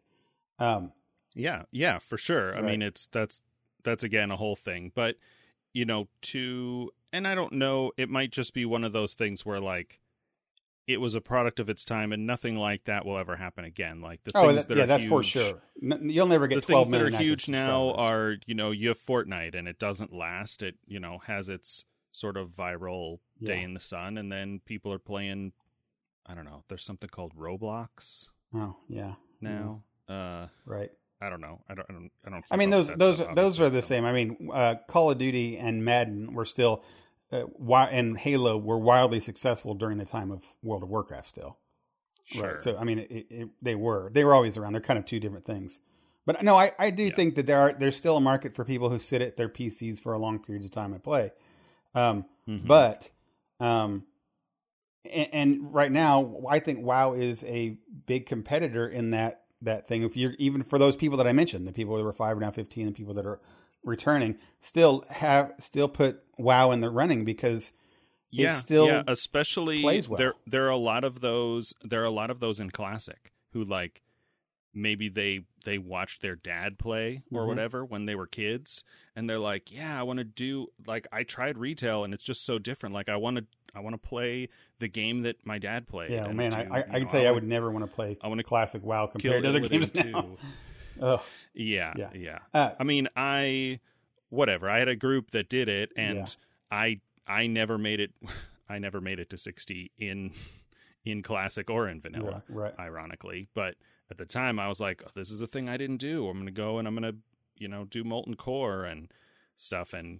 Yeah, for sure. Right. I mean, that's again a whole thing, but you know, and I don't know, it might just be one of those things where like it was a product of its time, and nothing like that will ever happen again. Like the things that are that's huge, for sure. You'll never get 12 million. The things that are huge now are, you know, you have Fortnite and it doesn't last. It, you know, has its sort of viral day in the sun, and then people are playing. I don't know. There's something called Roblox. Oh yeah. Now, right. I don't know. I don't. I mean, those are the same. I mean, Call of Duty and Madden were still. And Halo were wildly successful during the time of World of Warcraft still. Sure. Right. So, I mean, they were always around. They're kind of two different things, but no, I do think that there's still a market for people who sit at their PCs for a long period of time and play. And right now I think WoW is a big competitor in that thing. If you're, even for those people that I mentioned, the people that were 5 are now 15 and people that are returning still put WoW in the running because it still especially plays well. There are a lot of those in Classic who like maybe they watched their dad play or whatever when they were kids, and they're like, yeah, I want to do, like, I tried retail and it's just so different. Like I want to play the game that my dad played. Yeah, man, I can tell you, I would never want to play. I want to Classic WoW compared to other games now. Oh, yeah. I mean, I had a group that did it, and I never made it to 60 in Classic or in Vanilla, ironically. But at the time I was like, oh, this is a thing I didn't do. I'm going to go and I'm going to, you know, do Molten Core and stuff. And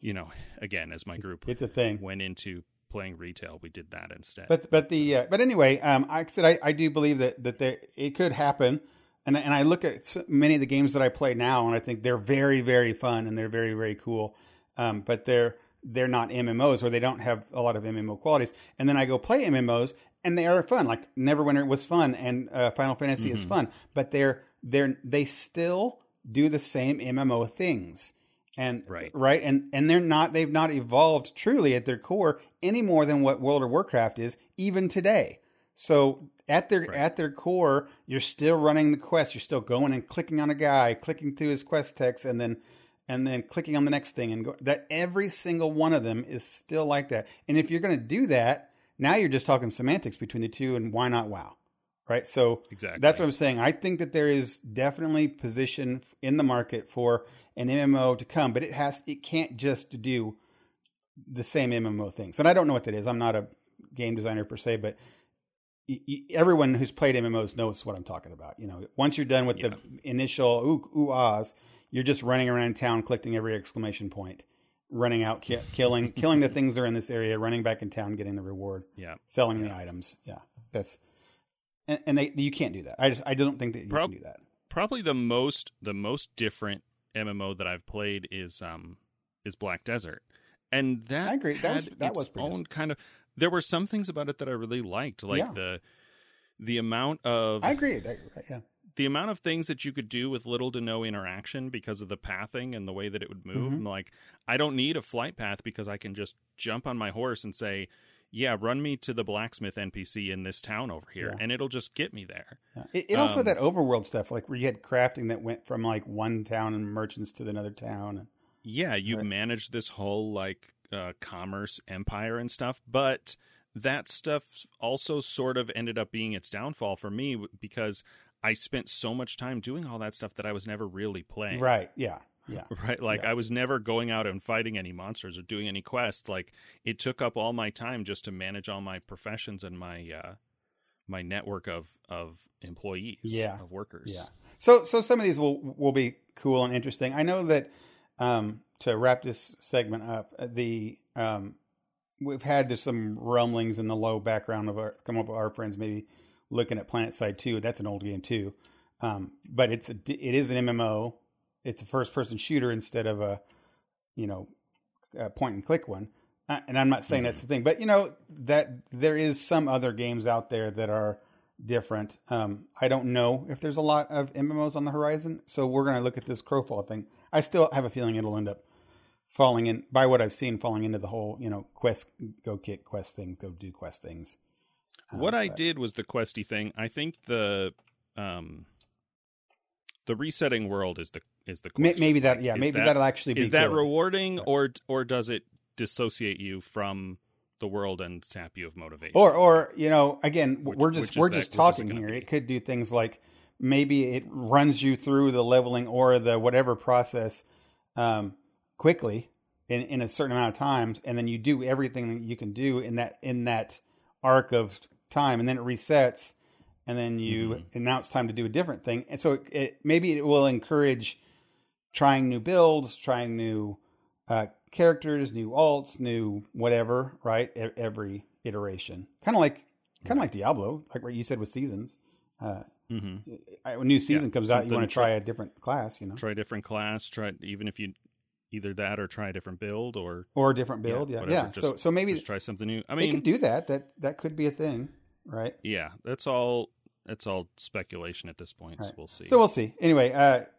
you know, again, as my group it's a thing. Went into playing retail, we did that instead. But anyway, I do believe that there, it could happen. And I look at many of the games that I play now, and I think they're very, very fun and they're very, very cool. But they're not MMOs, or they don't have a lot of MMO qualities. And then I go play MMOs, and they are fun. Like Neverwinter was fun, and Final Fantasy is fun. But they still do the same MMO things, and and they've not evolved truly at their core any more than what World of Warcraft is even today. So at their core, you're still running the quest. You're still going and clicking on a guy, clicking through his quest text, and then clicking on the next thing, and that every single one of them is still like that. And if you're going to do that, now you're just talking semantics between the two, and why not WoW? Right. So exactly. That's what I'm saying. I think that there is definitely position in the market for an MMO to come, but it can't just do the same MMO things. And I don't know what that is. I'm not a game designer per se, but everyone who's played MMOs knows what I'm talking about. You know, once you're done with the initial ooh-ahs, you're just running around town, collecting every exclamation point, running out, killing the things that are in this area, running back in town, getting the reward, selling the items. Yeah, that's you can't do that. I don't think that you can do that. Probably the most different MMO that I've played is Black Desert, and that I agree. That was its own kind of. There were some things about it that I really liked, like the amount of the amount of things that you could do with little to no interaction because of the pathing and the way that it would move. I'm like, I don't need a flight path because I can just jump on my horse and say, yeah, run me to the blacksmith NPC in this town over here, and it'll just get me there. Yeah. It also had that overworld stuff, like where you had crafting that went from like one town and merchants to another town. And, you managed this whole like. Commerce empire and stuff, but that stuff also sort of ended up being its downfall for me because I spent so much time doing all that stuff that I was never really playing. Right. Yeah. Yeah. Right. Like I was never going out and fighting any monsters or doing any quests. Like it took up all my time just to manage all my professions and my my network of employees, of workers. Yeah. So some of these will be cool and interesting. I know that to wrap this segment up, the we've had there's some rumblings in the low background of our friends maybe looking at PlanetSide 2. That's an old game too, but it is an MMO. It's a first-person shooter instead of a point-and-click one. And I'm not saying that's the thing, but you know that there is some other games out there that are different. I don't know if there's a lot of MMOs on the horizon, so we're going to look at this Crowfall thing. I still have a feeling it'll end up falling in, by what I've seen, falling into the whole quest, go get quest things, go do quest things. I did was the questy thing. I think the resetting world is the question. Maybe that that'll actually be good. Rewarding or does it dissociate you from the world and sap you of motivation, or again, we're just talking here. It could do things like maybe it runs you through the leveling or the whatever process quickly in a certain amount of times, and then you do everything that you can do in that arc of time, and then it resets, and then you and now it's time to do a different thing. And so maybe it will encourage trying new builds, trying new characters, new alts, new whatever, right? Every iteration, kind of like Diablo, like what you said with seasons. A new season comes out, you want to try a different class, Try a different class. Try even if you either that or try a different build or a different build. So maybe just try something new. I mean, they could do that. That could be a thing, right? Yeah, that's all speculation at this point. Right. So we'll see. Anyway,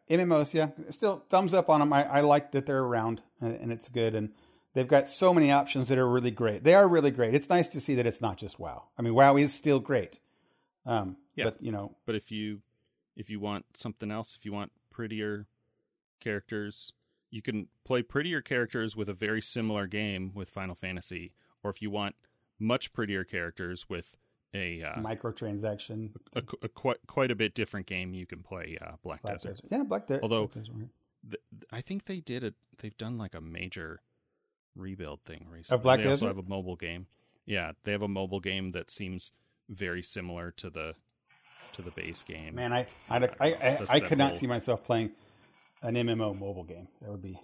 MMOs, still thumbs up on them. I like that they're around and it's good. And they've got so many options that are really great. They are really great. It's nice to see that it's not just WoW. I mean, WoW is still great. But if you want something else, if you want prettier characters, you can play prettier characters with a very similar game with Final Fantasy. Or if you want much prettier characters with a microtransaction, quite a bit different game, you can play Black Desert. Black Desert. I think they've done like a major rebuild thing recently. Of Black Desert? They also have a mobile game. Yeah, they have a mobile game that seems very similar to the base game. Man, I could not see myself playing an MMO mobile game. That would be.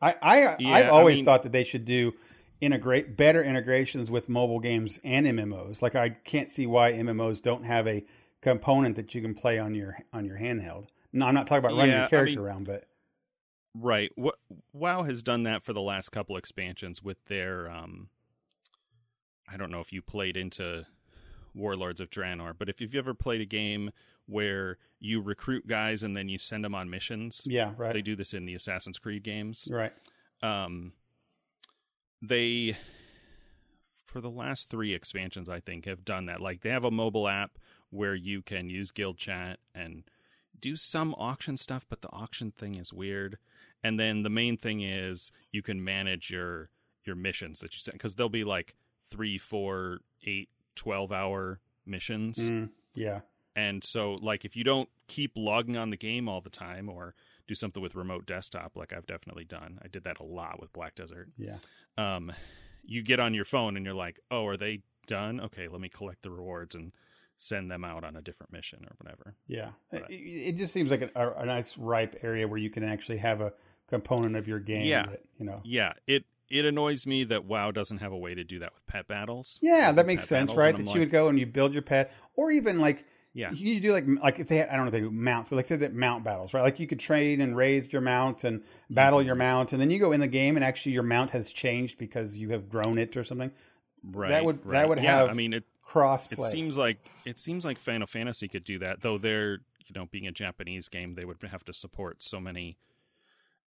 I've always thought that they should do. Integrate better integrations with mobile games and MMOs. Like I can't see why MMOs don't have a component that you can play on your handheld. No, I'm not talking about running your character around, but right. WoW has done that for the last couple expansions with their. I don't know if you played into Warlords of Draenor, but if you've ever played a game where you recruit guys and then you send them on missions, they do this in the Assassin's Creed games, right? They, for the last 3 expansions, I think, have done that. Like, they have a mobile app where you can use guild chat and do some auction stuff, but the auction thing is weird. And then the main thing is you can manage your missions that you send. Because there'll be, like, 3, 4, 8, 12-hour missions. And so, like, if you don't keep logging on the game all the time or do something with remote desktop, like I've definitely done. I did that a lot with Black Desert. Yeah. You get on your phone and you're like, oh, are they done? Okay, let me collect the rewards and send them out on a different mission or whatever. Yeah. But it just seems like a nice ripe area where you can actually have a component of your game. Yeah. That. Yeah. It annoys me that WoW doesn't have a way to do that with pet battles. Yeah, that makes sense, right? That you would go and you build your pet or even like, yeah, you do like if they had, I don't know if they do mounts, but like say that mount battles, right? Like you could train and raise your mount and battle your mount, and then you go in the game and actually your mount has changed because you have grown it or something. Right. That would have. I mean, crossplay. It seems like Final Fantasy could do that, though. They're being a Japanese game, they would have to support so many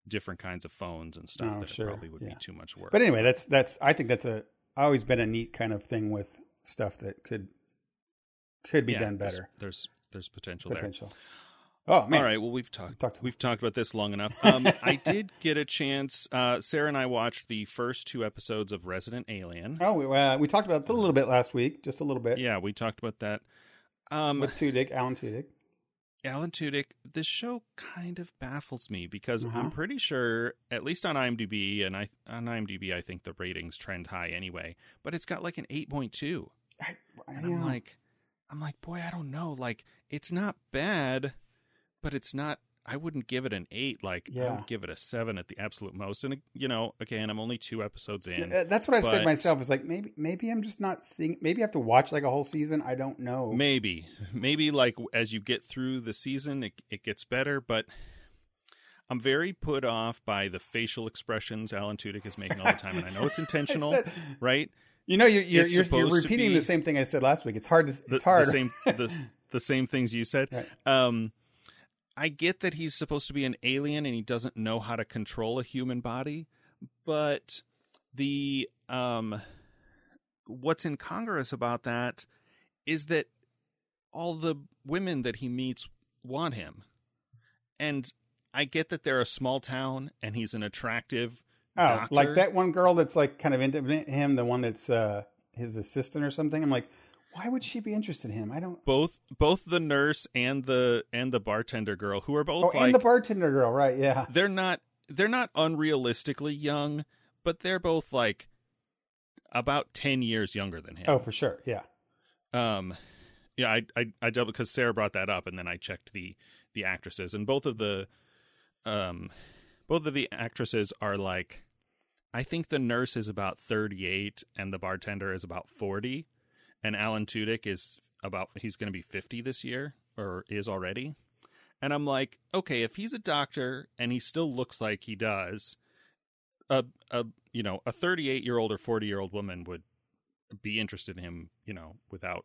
different kinds of phones and stuff it probably would be too much work. But anyway, that's I think that's always been a neat kind of thing with stuff that could be done better. There's potential there. Oh man! All right. Well, we've talked about this long enough. I did get a chance. Sarah and I watched the first 2 episodes of Resident Alien. Oh, we talked about it a little bit last week, just a little bit. Yeah, we talked about that. With Alan Tudyk. Alan Tudyk, this show kind of baffles me because I'm pretty sure, at least on IMDb, and I think the ratings trend high anyway, but it's got like an 8.2. And I'm like, boy, I don't know. Like, it's not bad, but it's not, I wouldn't give it an 8. Like, I would give it a 7 at the absolute most. And, you know, again, I'm only 2 episodes in. Yeah, that's what I said myself. It's like, maybe I'm just not seeing, maybe I have to watch like a whole season. I don't know. Maybe like as you get through the season, it gets better. But I'm very put off by the facial expressions Alan Tudyk is making all the time. And I know it's intentional, right? You know, you're repeating the same thing I said last week. It's hard. The same things you said. Right. I get that he's supposed to be an alien and he doesn't know how to control a human body, but the what's incongruous about that is that all the women that he meets want him. And I get that they're a small town and he's an attractive doctor. Like that one girl that's like kind of into him, the one that's his assistant or something. I'm like, why would she be interested in him? I don't. Both the nurse and the bartender girl, who are both and the bartender girl, right? Yeah, they're not unrealistically young, but they're both like about 10 years younger than him. Oh, for sure, yeah. Yeah, I double because Sarah brought that up, and then I checked the actresses, and both of the actresses are like, I think the nurse is about 38, and the bartender is about 40. And Alan Tudyk he's going to be 50 this year, or is already. And I'm like, okay, if he's a doctor and he still looks like he does, a 38-year-old or 40-year-old woman would be interested in him, you know, without,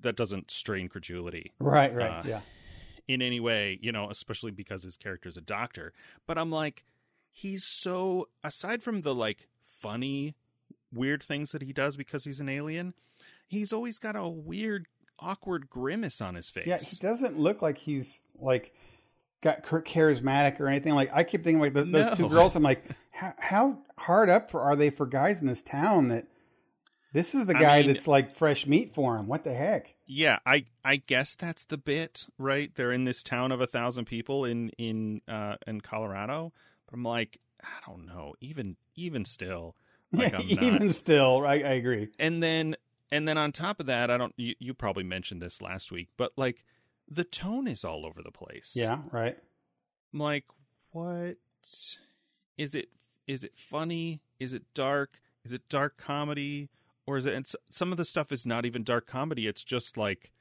that doesn't strain credulity. Right, yeah. In any way, you know, especially because his character's a doctor. But I'm like, he's so, aside from the, like, funny, weird things that he does because he's an alien, he's always got a weird, awkward grimace on his face. Yeah, he doesn't look like he's like got charismatic or anything. Like I keep thinking like those two girls. I'm like, how hard up are they for guys in this town that this is the guy that's like fresh meat for him? What the heck? Yeah, I guess that's the bit, right? They're in this town of 1,000 people in Colorado. But I'm like, I don't know. Even still, like, yeah, I'm not. Even still, I agree. And then on top of that, you probably mentioned this last week, but like the tone is all over the place. Yeah. Right. I'm like, what is it? Is it funny? Is it dark? Is it dark comedy? Or is it, and some of the stuff is not even dark comedy. It's just like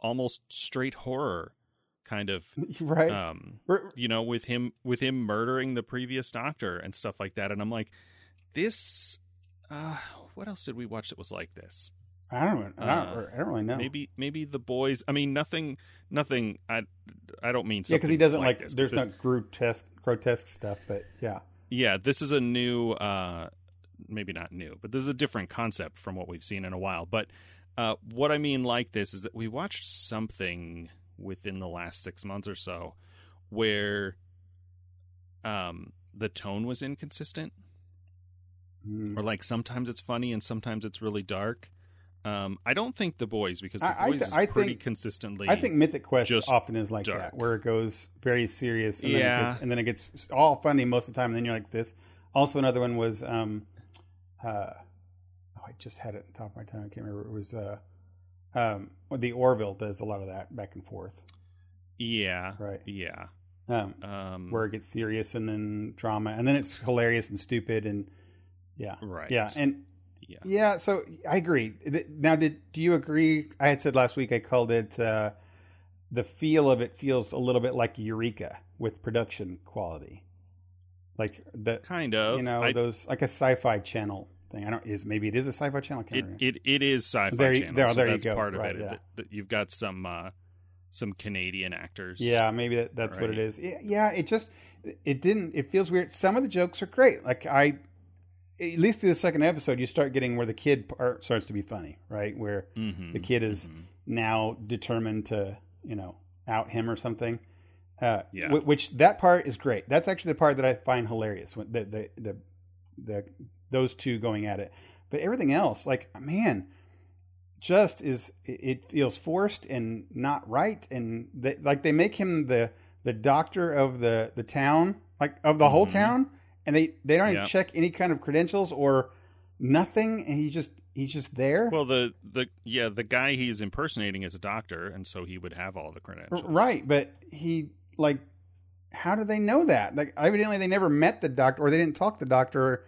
almost straight horror kind of, right. You know, with him murdering the previous doctor and stuff like that. And I'm like, this, what else did we watch that was like this? I don't really know. Maybe The Boys. I mean, nothing. I don't mean something. Yeah, because he doesn't like this. There's not grotesque stuff, but yeah. Yeah, this is a new, maybe not new, but this is a different concept from what we've seen in a while. But what I mean like this is that we watched something within the last 6 months or so where the tone was inconsistent. Or like sometimes it's funny and sometimes it's really dark. I don't think The Boys, because The Boys is pretty consistently. I think Mythic Quest often is like dark. That, where it goes very serious and, then it gets all funny most of the time. And then you're like this. Also, another one was, I just had it on top of my tongue. I can't remember. It was the Orville does a lot of that back and forth. Yeah. Right. Yeah. Where it gets serious and then drama and then it's hilarious and stupid and. Yeah. Right. Yeah. And yeah. So I agree. Now, do you agree? I had said last week, I called it, the feel of it feels a little bit like Eureka with production quality. Like the kind of, you know, those like a sci-fi channel thing. Maybe it is a sci-fi channel. It is sci-fi channel. There that's you go. Part of right, it. Yeah. You've got some Canadian actors. Yeah, maybe that's right. What it is. Yeah. It feels weird. Some of the jokes are great. Like at least through the second episode, you start getting where the kid part starts to be funny, right? Where the kid is now determined to, you know, out him or something. Which that part is great. That's actually the part that I find hilarious. Those two going at it, but everything else, like, man, just is, it feels forced and not right. And they, like, they make him the doctor of the town, like of the mm-hmm. whole town. And they don't even check any kind of credentials or nothing. And he's just there. Well, the guy he's impersonating is a doctor. And so he would have all the credentials. Right. But he, like, how do they know that? Like, evidently they never met the doctor, or they didn't talk to the doctor.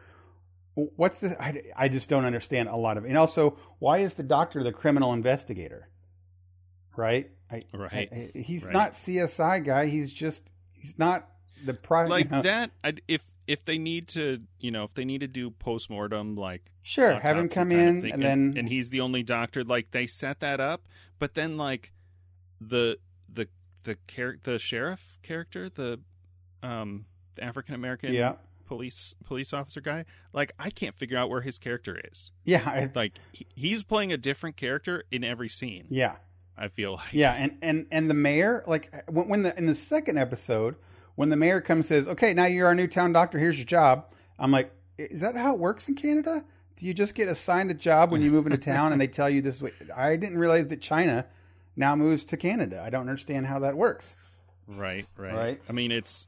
What's this? I just don't understand a lot of it. And also, why is the doctor the criminal investigator? Right? He's not CSI guy. He's not the private. Like, you know, that, if they need to, you know, if they need to do postmortem, like, sure, have him come in thing, and he's the only doctor. Like, they set that up, but then, like, the sheriff character, the African American police officer guy, like, I can't figure out where his character is. Yeah, like, he's playing a different character in every scene. Yeah, I feel like. Yeah, and the mayor, like, when the in the second episode, when the mayor comes and says, "Okay, now you're our new town doctor. Here's your job." I'm like, is that how it works in Canada? Do you just get assigned a job when you move into town and they tell you this way? I didn't realize that China now moves to Canada. I don't understand how that works. Right. I mean, it's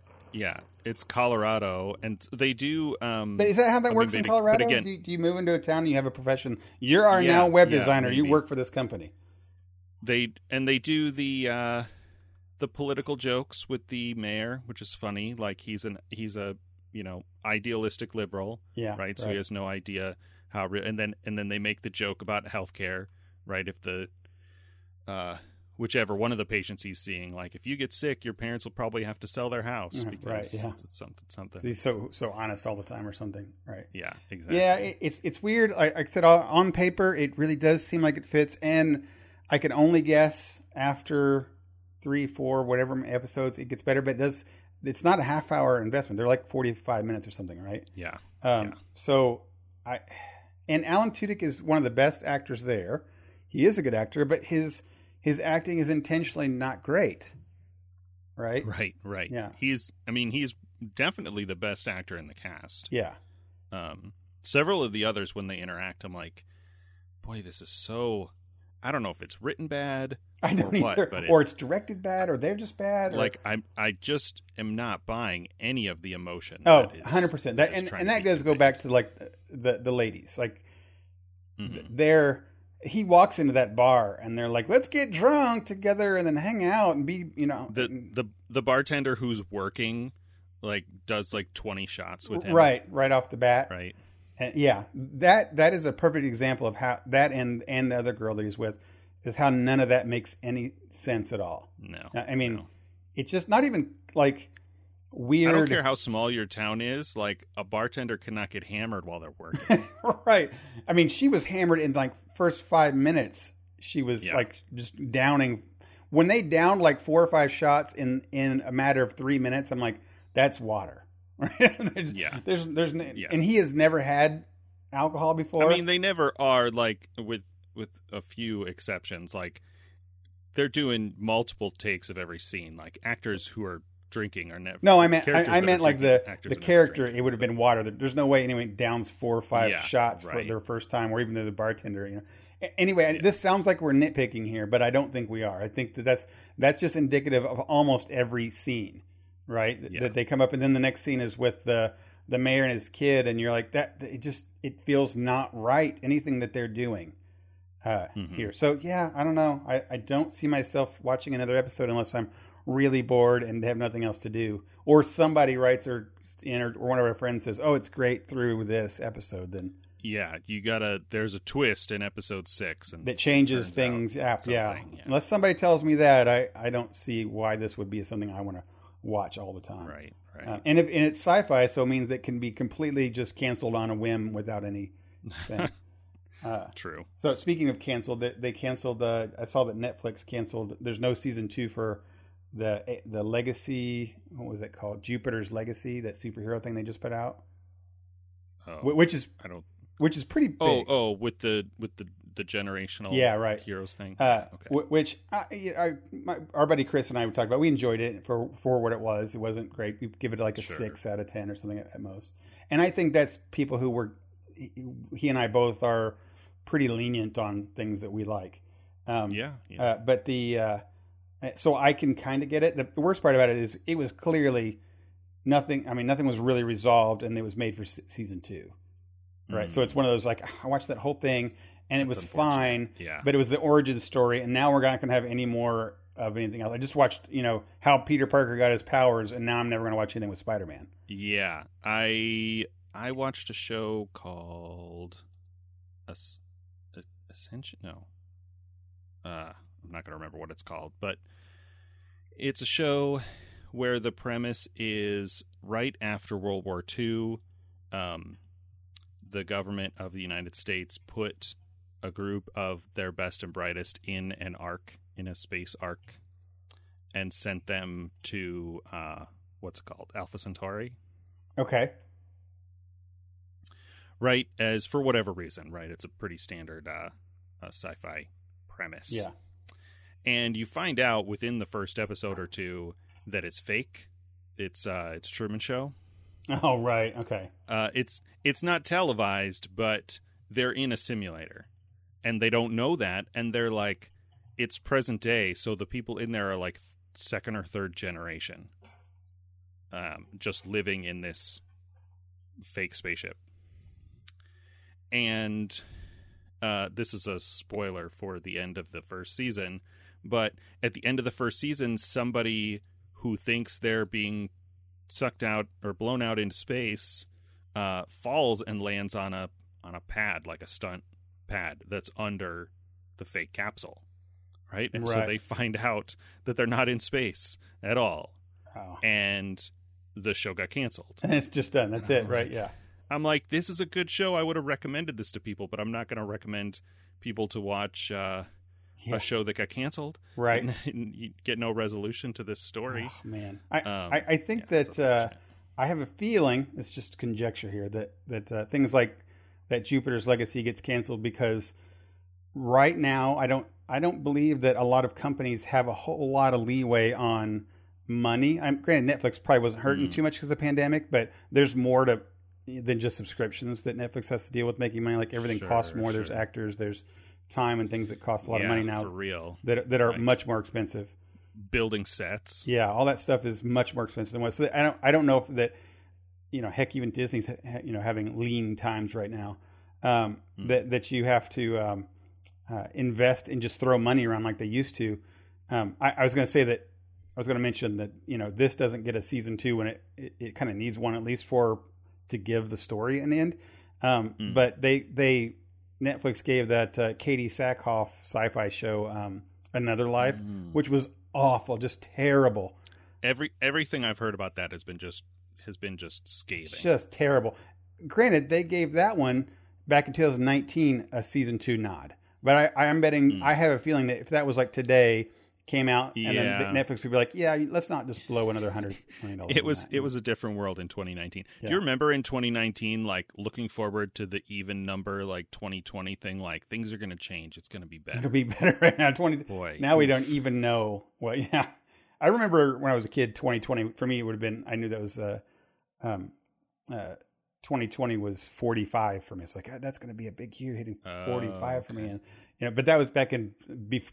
Colorado, and they do. But is that how that works in Colorado? Again, do you move into a town and you have a profession? You are now web designer. Maybe. You work for this company. They do the political jokes with the mayor, which is funny. Like, he's a you know, idealistic liberal. Yeah. Right. So he has no idea how. And then they make the joke about healthcare. Right. If the whichever one of the patients he's seeing, like, if you get sick, your parents will probably have to sell their house because it's something. He's so honest all the time or something, right? Yeah, exactly. Yeah, it's weird. Like I said, on paper, it really does seem like it fits, and I can only guess after 3, 4, whatever episodes, it gets better. But it's not a half-hour investment. They're like 45 minutes or something, right? Yeah. So Alan Tudyk is one of the best actors there. He is a good actor, but his acting is intentionally not great. Right? Right. Yeah. He's definitely the best actor in the cast. Yeah. Several of the others, when they interact, I'm like, boy, this is so, I don't know if it's written bad or it's directed bad, or they're just bad. Like, I just am not buying any of the emotion. Oh, 100%. And that does go back to, like, the ladies. Like, mm-hmm. He walks into that bar and they're like, let's get drunk together and then hang out and be, you know, the bartender who's working, like, does like 20 shots with him. Right off the bat. Right. And yeah, that is a perfect example of how that and the other girl that he's with is how none of that makes any sense at all. No. I mean, It's just not even like weird. I don't care how small your town is, like, a bartender cannot get hammered while they're working. Right. I mean, she was hammered in, like, first 5 minutes. She was like just downing. When they downed like 4 or 5 shots in a matter of 3 minutes, I'm like, that's water. And he has never had alcohol before. I mean, they never are, like, with a few exceptions. Like, they're doing multiple takes of every scene. Like, actors who are drinking or never. No, I meant like the character. It would have been water. There's no way anyone downs 4 or 5 shots for their first time, or even the bartender. You know. Anyway, this sounds like we're nitpicking here, but I don't think we are. I think that's just indicative of almost every scene, right? That they come up, and then the next scene is with the mayor and his kid, and you're like, that. It feels not right. Anything that they're doing here. So yeah, I don't know. I don't see myself watching another episode unless I'm really bored and have nothing else to do, or somebody writes or one of our friends says, oh, it's great through this episode. Then there's a twist in episode 6 and that changes things up. Yeah, unless somebody tells me that, I don't see why this would be something I want to watch all the time. Right. And it's sci-fi, so it means it can be completely just canceled on a whim without anything. True. So speaking of canceled, they canceled I saw that Netflix canceled, there's no season 2 for the Legacy, what was it called? Jupiter's Legacy, that superhero thing they just put out, which is pretty big. Oh, with the generational heroes thing. Which our buddy Chris and I talked about. We enjoyed it for what it was. It wasn't great. We give it like a 6 out of 10 or something at most. And I think that's people who he and I both are pretty lenient on things that we like. But the so I can kind of get it. The worst part about it is it was clearly nothing. I mean, nothing was really resolved, and it was made for season 2, right? Mm-hmm. So it's one of those like I watched that whole thing, and it was fine. Yeah. But it was the origin story, and now we're not going to have any more of anything else. I just watched, you know, how Peter Parker got his powers, and now I'm never going to watch anything with Spider-Man. Yeah, I watched a show called Ascension. No, I'm not going to remember what it's called, but it's a show where the premise is right after World War II, the government of the United States put a group of their best and brightest in an arc, in a space arc, and sent them to what's it called, Alpha Centauri. Okay. Right, as for whatever reason, right? It's a pretty standard sci-fi premise. Yeah. And you find out within the first episode or two that it's fake. It's Truman Show. Oh, right. Okay. It's not televised, but they're in a simulator. And they don't know that, and they're like, it's present day, so the people in there are like second or third generation. Just living in this fake spaceship. And this is a spoiler for the end of the first season, but at the end of the first season, somebody who thinks they're being sucked out or blown out into space falls and lands on a pad, like a stunt pad that's under the fake capsule, right? And right. So they find out that they're not in space at all. Oh. And the show got canceled. And it's just done. That's it, right? Yeah. I'm like, this is a good show. I would have recommended this to people, but I'm not going to recommend people to watch a show that got canceled. Right. And you get no resolution to this story. Oh, man. I think that I have a feeling, it's just conjecture here, that things like that Jupiter's Legacy gets canceled because right now I don't believe that a lot of companies have a whole lot of leeway on money. Granted, Netflix probably wasn't hurting too much because of the pandemic, but there's more to than just subscriptions that Netflix has to deal with making money. Like everything costs more. Sure. There's actors, there's time and things that cost a lot of money now. For real. That are like much more expensive. Building sets. Yeah. All that stuff is much more expensive than what. So I don't know if that, you know, heck, even Disney's, you know, having lean times right now, that you have to invest and just throw money around like they used to. I was going to say that, I was going to mention that, you know, this doesn't get a season 2 when it kind of needs one, at least for, to give the story an end. But they Netflix gave that Katie Sackhoff sci-fi show Another Life, which was awful, just terrible. Everything I've heard about that has been just scathing. It's just terrible. Granted, they gave that one back in 2019 a season 2 nod. But I'm betting I have a feeling that if that was like today came out and then Netflix would be like, yeah, let's not just blow another $100 million. It was a different world in 2019. Yeah. Do you remember in 2019, like looking forward to the even number, like 2020 thing, like things are going to change. It's going to be better. It'll be better right now. We don't even know what. Yeah. I remember when I was a kid, 2020 for me, it would have been, I knew that was, 2020 was 45 for me. It's like, oh, that's going to be a big year, hitting 45 for me. And, you know, but that was back in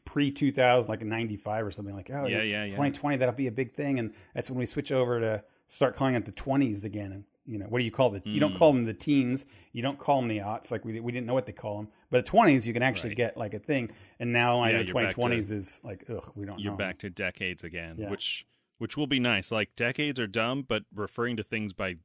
pre-2000, like in 95 or something, like, oh, yeah, 2020, that'll be a big thing. And that's when we switch over to start calling it the 20s again. And, you know, what do you call you don't call them the teens. You don't call them the aughts. Like we didn't know what they call them. But the 20s, you can actually get like a thing. And now I know 2020s is like, ugh, we don't know. You're back to decades again, which will be nice. Like decades are dumb, but referring to things by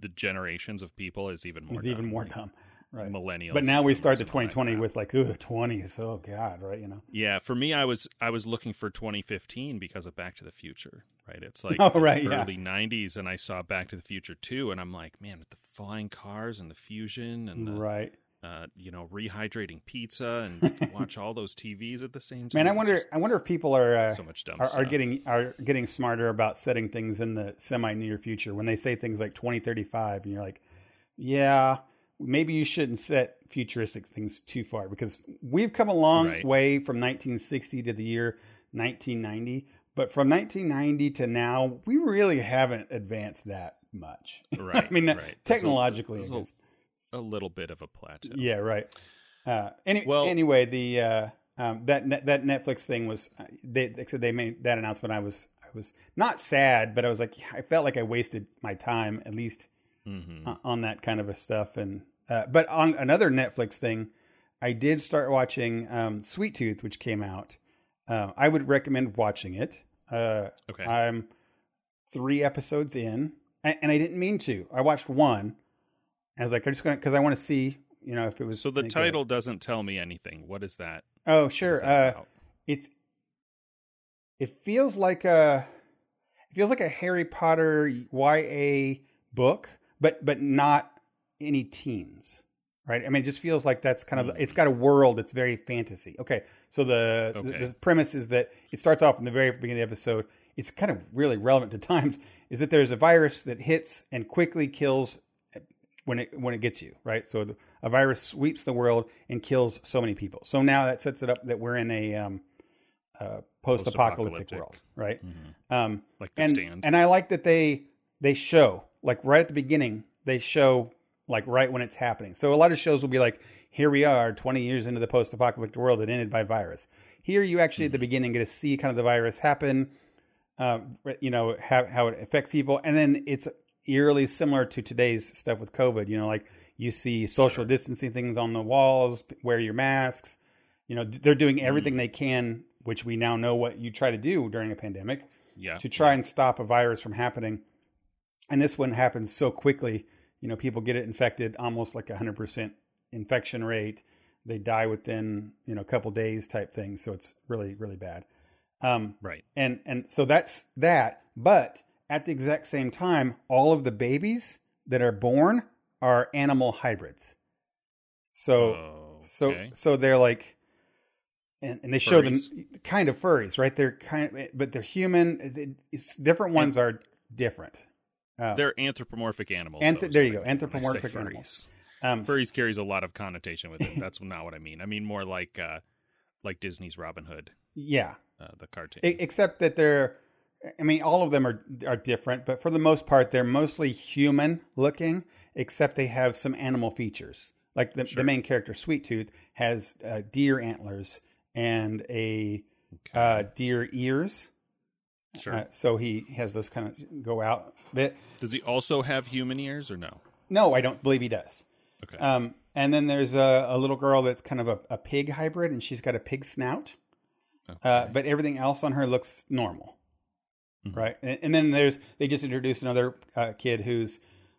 the generations of people is even more dumb. Right. Millennials. But now we start the 2020 with like, ooh, 20s. Oh God. Right. You know? Yeah. For me, I was looking for 2015 because of Back to the Future, right? It's like early 90s, and I saw Back to the Future 2, and I'm like, man, with the flying cars and the fusion and the, you know, rehydrating pizza, and you can watch all those TVs at the same time. Man, I wonder if people are so much dumb are getting smarter about setting things in the semi near future when they say things like 2035, and you're like, yeah, maybe you shouldn't set futuristic things too far, because we've come a long way from 1960 to the year 1990, but from 1990 to now, we really haven't advanced that much. Right. I mean, technologically, a little bit of a plateau. Yeah, right. Anyway, the that Netflix thing was they made that announcement. I was not sad, but I was like, I felt like I wasted my time at least on that kind of a stuff. And but on another Netflix thing, I did start watching Sweet Tooth, which came out. I would recommend watching it. Okay. I'm 3 episodes in, and I didn't mean to. I watched one. I was like, I'm just gonna, because I want to see, you know, if it was. So the title doesn't tell me anything. What is that? Oh, sure. It feels like a Harry Potter YA book, but not any teens, right? I mean, it just feels like that's kind of, it's got a world. It's very fantasy. Okay. So the premise is that it starts off in the very beginning of the episode. It's kind of really relevant to times, is that there's a virus that hits and quickly kills when it gets you, right? So a virus sweeps the world and kills so many people. So now that sets it up that we're in a post-apocalyptic world, right? Mm-hmm. Like The Stand. And I like that they show, like right at the beginning, they show like right when it's happening. So a lot of shows will be like, here we are 20 years into the post-apocalyptic world that ended by virus. Here you actually at the beginning get to see kind of the virus happen, you know, how it affects people. And then it's eerily similar to today's stuff with COVID, you know, like you see social distancing things on the walls, wear your masks, you know, they're doing everything they can, which we now know what you try to do during a pandemic to try and stop a virus from happening. And this one happens so quickly, you know, people get it infected, almost like 100% infection rate. They die within, you know, a couple days type thing. So it's really, really bad. Right. And so that's that, but at the exact same time, all of the babies that are born are animal hybrids. So they're like, And they furries. Show them kind of furries, right? They're but they're human. It's different ones are different. They're anthropomorphic animals. There you go. Anthropomorphic animals. Furries carries a lot of connotation with it. That's not what I mean. I mean more like Disney's Robin Hood. Yeah. The cartoon. Except that they're, I mean, all of them are different, but for the most part, they're mostly human looking, except they have some animal features. Like the main character, Sweet Tooth, has deer antlers and deer ears. Sure. So he has those kind of go out bit. Does he also have human ears or no? No, I don't believe he does. Okay. And then there's a little girl that's kind of a pig hybrid, and she's got a pig snout. Okay. But everything else on her looks normal. Mm-hmm. Right. And then they just introduced another kid who's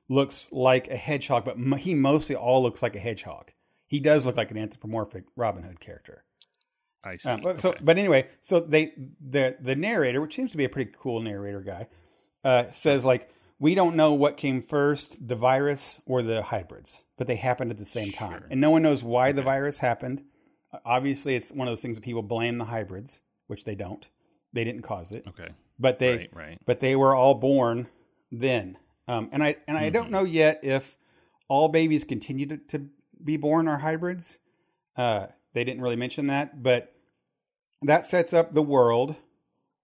looks like a hedgehog, but he mostly all looks like a hedgehog. He does look like an anthropomorphic Robin Hood character. I see. But anyway, so the narrator, which seems to be a pretty cool narrator guy, says like, we don't know what came first, the virus or the hybrids, but they happened at the same time. And no one knows why the virus happened. Obviously it's one of those things that people blame the hybrids, which they don't, they didn't cause it. Okay. But they, but they were all born then. And I don't know yet if all babies continue to be born are hybrids. They didn't really mention that, but that sets up the world,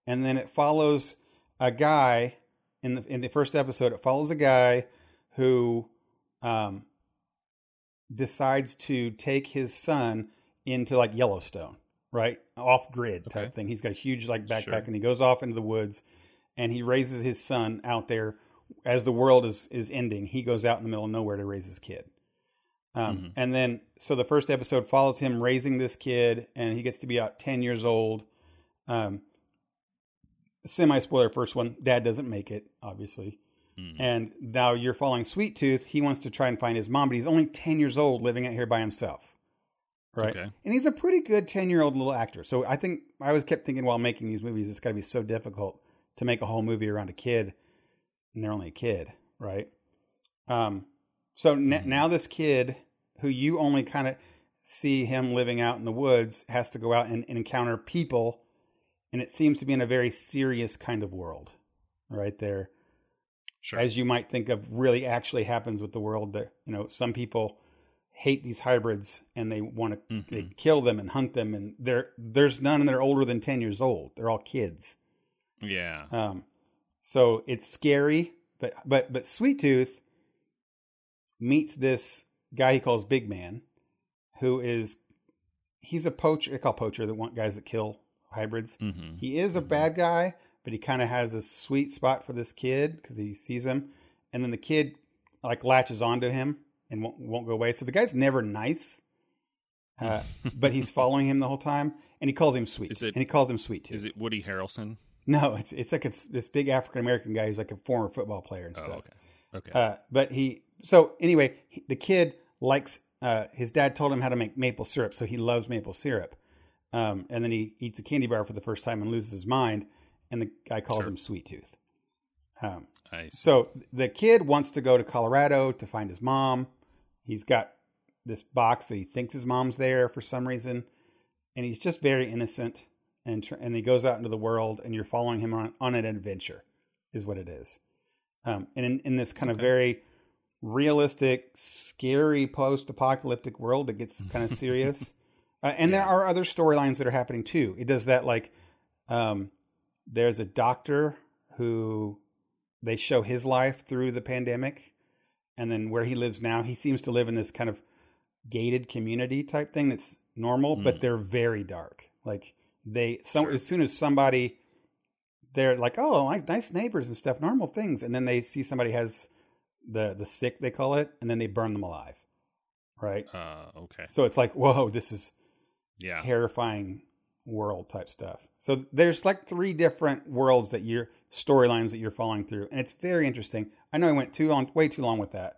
and then it follows a guy in the first episode. It follows a guy who decides to take his son into like Yellowstone, right? Off grid type thing. He's got a huge like backpack, and he goes off into the woods, and he raises his son out there as the world is ending. He goes out in the middle of nowhere to raise his kid. And then, so the first episode follows him raising this kid, and he gets to be about 10 years old. Semi-spoiler first one, dad doesn't make it, obviously. Mm-hmm. And now you're following Sweet Tooth. He wants to try and find his mom, but he's only 10 years old living out here by himself. Right. Okay. And he's a pretty good 10-year-old little actor. So I think I always kept thinking while making these movies, it's gotta be so difficult to make a whole movie around a kid, and they're only a kid. Right. Now this kid, who you only kind of see him living out in the woods, has to go out and encounter people. And it seems to be in a very serious kind of world right there. Sure. As you might think of really actually happens with the world that, you know, some people hate these hybrids and they want to they kill them and hunt them. And there's none that are older than 10 years old. They're all kids. Yeah. So it's scary, but Sweet Tooth meets this guy he calls Big Man, who is, he's a poacher. They call poacher the one guys that kill hybrids. Mm-hmm. He is a bad guy, but he kind of has a sweet spot for this kid because he sees him. And then the kid like latches onto him and won't go away. So the guy's never nice, but he's following him the whole time. And he calls him sweet. And he calls him sweet too. Is it Woody Harrelson? No, it's like it's this big African-American guy who's like a former football player and stuff. Okay. But he, so anyway, the kid likes, his dad told him how to make maple syrup. So he loves maple syrup. And then he eats a candy bar for the first time and loses his mind. And the guy calls him Sweet Tooth. I see. So the kid wants to go to Colorado to find his mom. He's got this box that he thinks his mom's there for some reason. And he's just very innocent. And he goes out into the world and you're following him on an adventure is what it is. And in this kind of very realistic, scary post-apocalyptic world that gets kind of serious. And there are other storylines that are happening too. It does that like, there's a doctor who they show his life through the pandemic and then where he lives now. He seems to live in this kind of gated community type thing that's normal, but they're very dark. Like they, as soon as somebody, they're like, oh, like nice neighbors and stuff, normal things. And then they see somebody has the sick, they call it, and then they burn them alive. Right. Okay. So it's like, whoa, this is terrifying world type stuff. So there's like three different worlds that you're storylines that you're following through. And it's very interesting. I know I went way too long with that.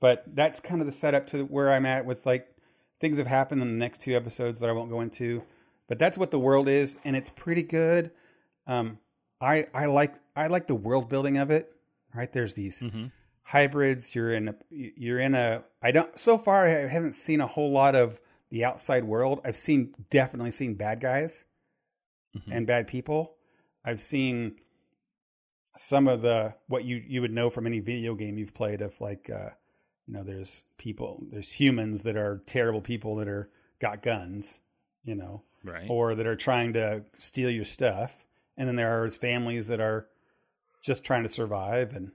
But that's kind of the setup to where I'm at with like things have happened in the next two episodes that I won't go into, but that's what the world is. And it's pretty good. I like the world building of it, right? There's these hybrids. So far I haven't seen a whole lot of the outside world. I've definitely seen bad guys and bad people. I've seen some of what you would know from any video game you've played of like, there's people, there's humans that are terrible people that are got guns, right. Or that are trying to steal your stuff. And then there are families that are just trying to survive. And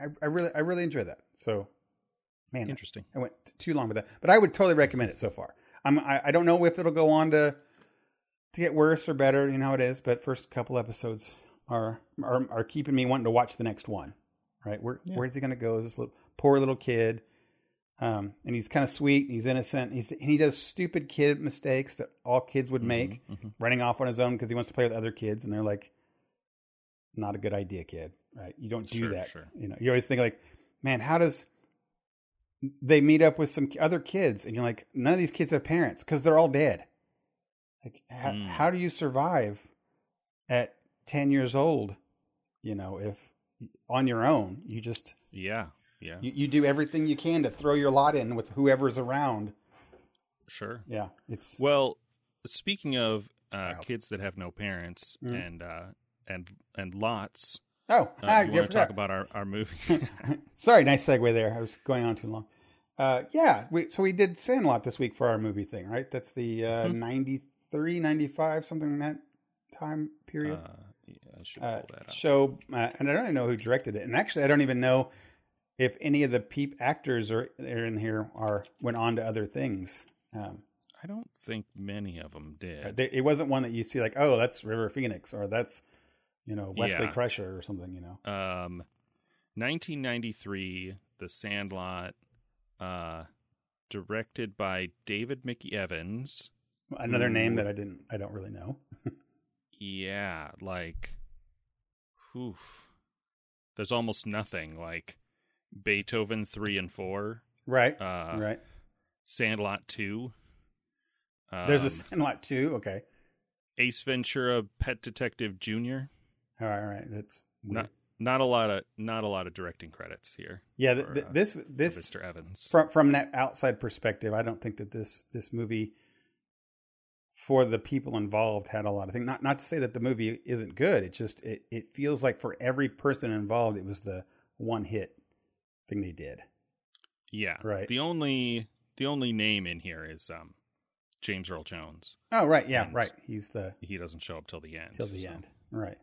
I really enjoy that. So man, interesting. I went too long with that, but I would totally recommend it so far. I don't know if it'll go on to get worse or better. You know how it is, but first couple episodes are keeping me wanting to watch the next one. Right. Where's he going to go? Is this poor little kid. And he's kind of sweet. And he's innocent. And he does stupid kid mistakes that all kids would make, running off on his own because he wants to play with other kids. And they're like, not a good idea, kid. Right. You don't do that. Sure. You always think like, man, how does they meet up with some other kids? And you're like, none of these kids have parents because they're all dead. Like, how do you survive at 10 years old? If on your own, you just, you do everything you can to throw your lot in with whoever's around. Sure. Yeah. Well, speaking of, kids that have no parents and lots, you want to talk about our movie? Sorry, nice segue there. I was going on too long. We did Sandlot this week for our movie thing, right? That's the 93, 95, something in that time period. I should pull that up. Show, and I don't even know who directed it. And actually, I don't even know if any of the Peep actors are in here went on to other things. I don't think many of them did. It wasn't one that you see like, oh, that's River Phoenix or that's... Wesley Crusher or something, 1993, The Sandlot, directed by David Mickey Evans. Another name that I don't really know. There's almost nothing like Beethoven 3 and 4. Right. Right. Sandlot 2. There's a Sandlot 2. Okay. Ace Ventura, Pet Detective Jr. All right, that's weird. not a lot of directing credits here. Yeah, this Mr. Evans from that outside perspective, I don't think that this movie for the people involved had a lot of things. Not to say that the movie isn't good. It just it feels like for every person involved, it was the one hit thing they did. Yeah, right. The only name in here is James Earl Jones. Oh right, yeah, and right. He doesn't show up till the end. Right.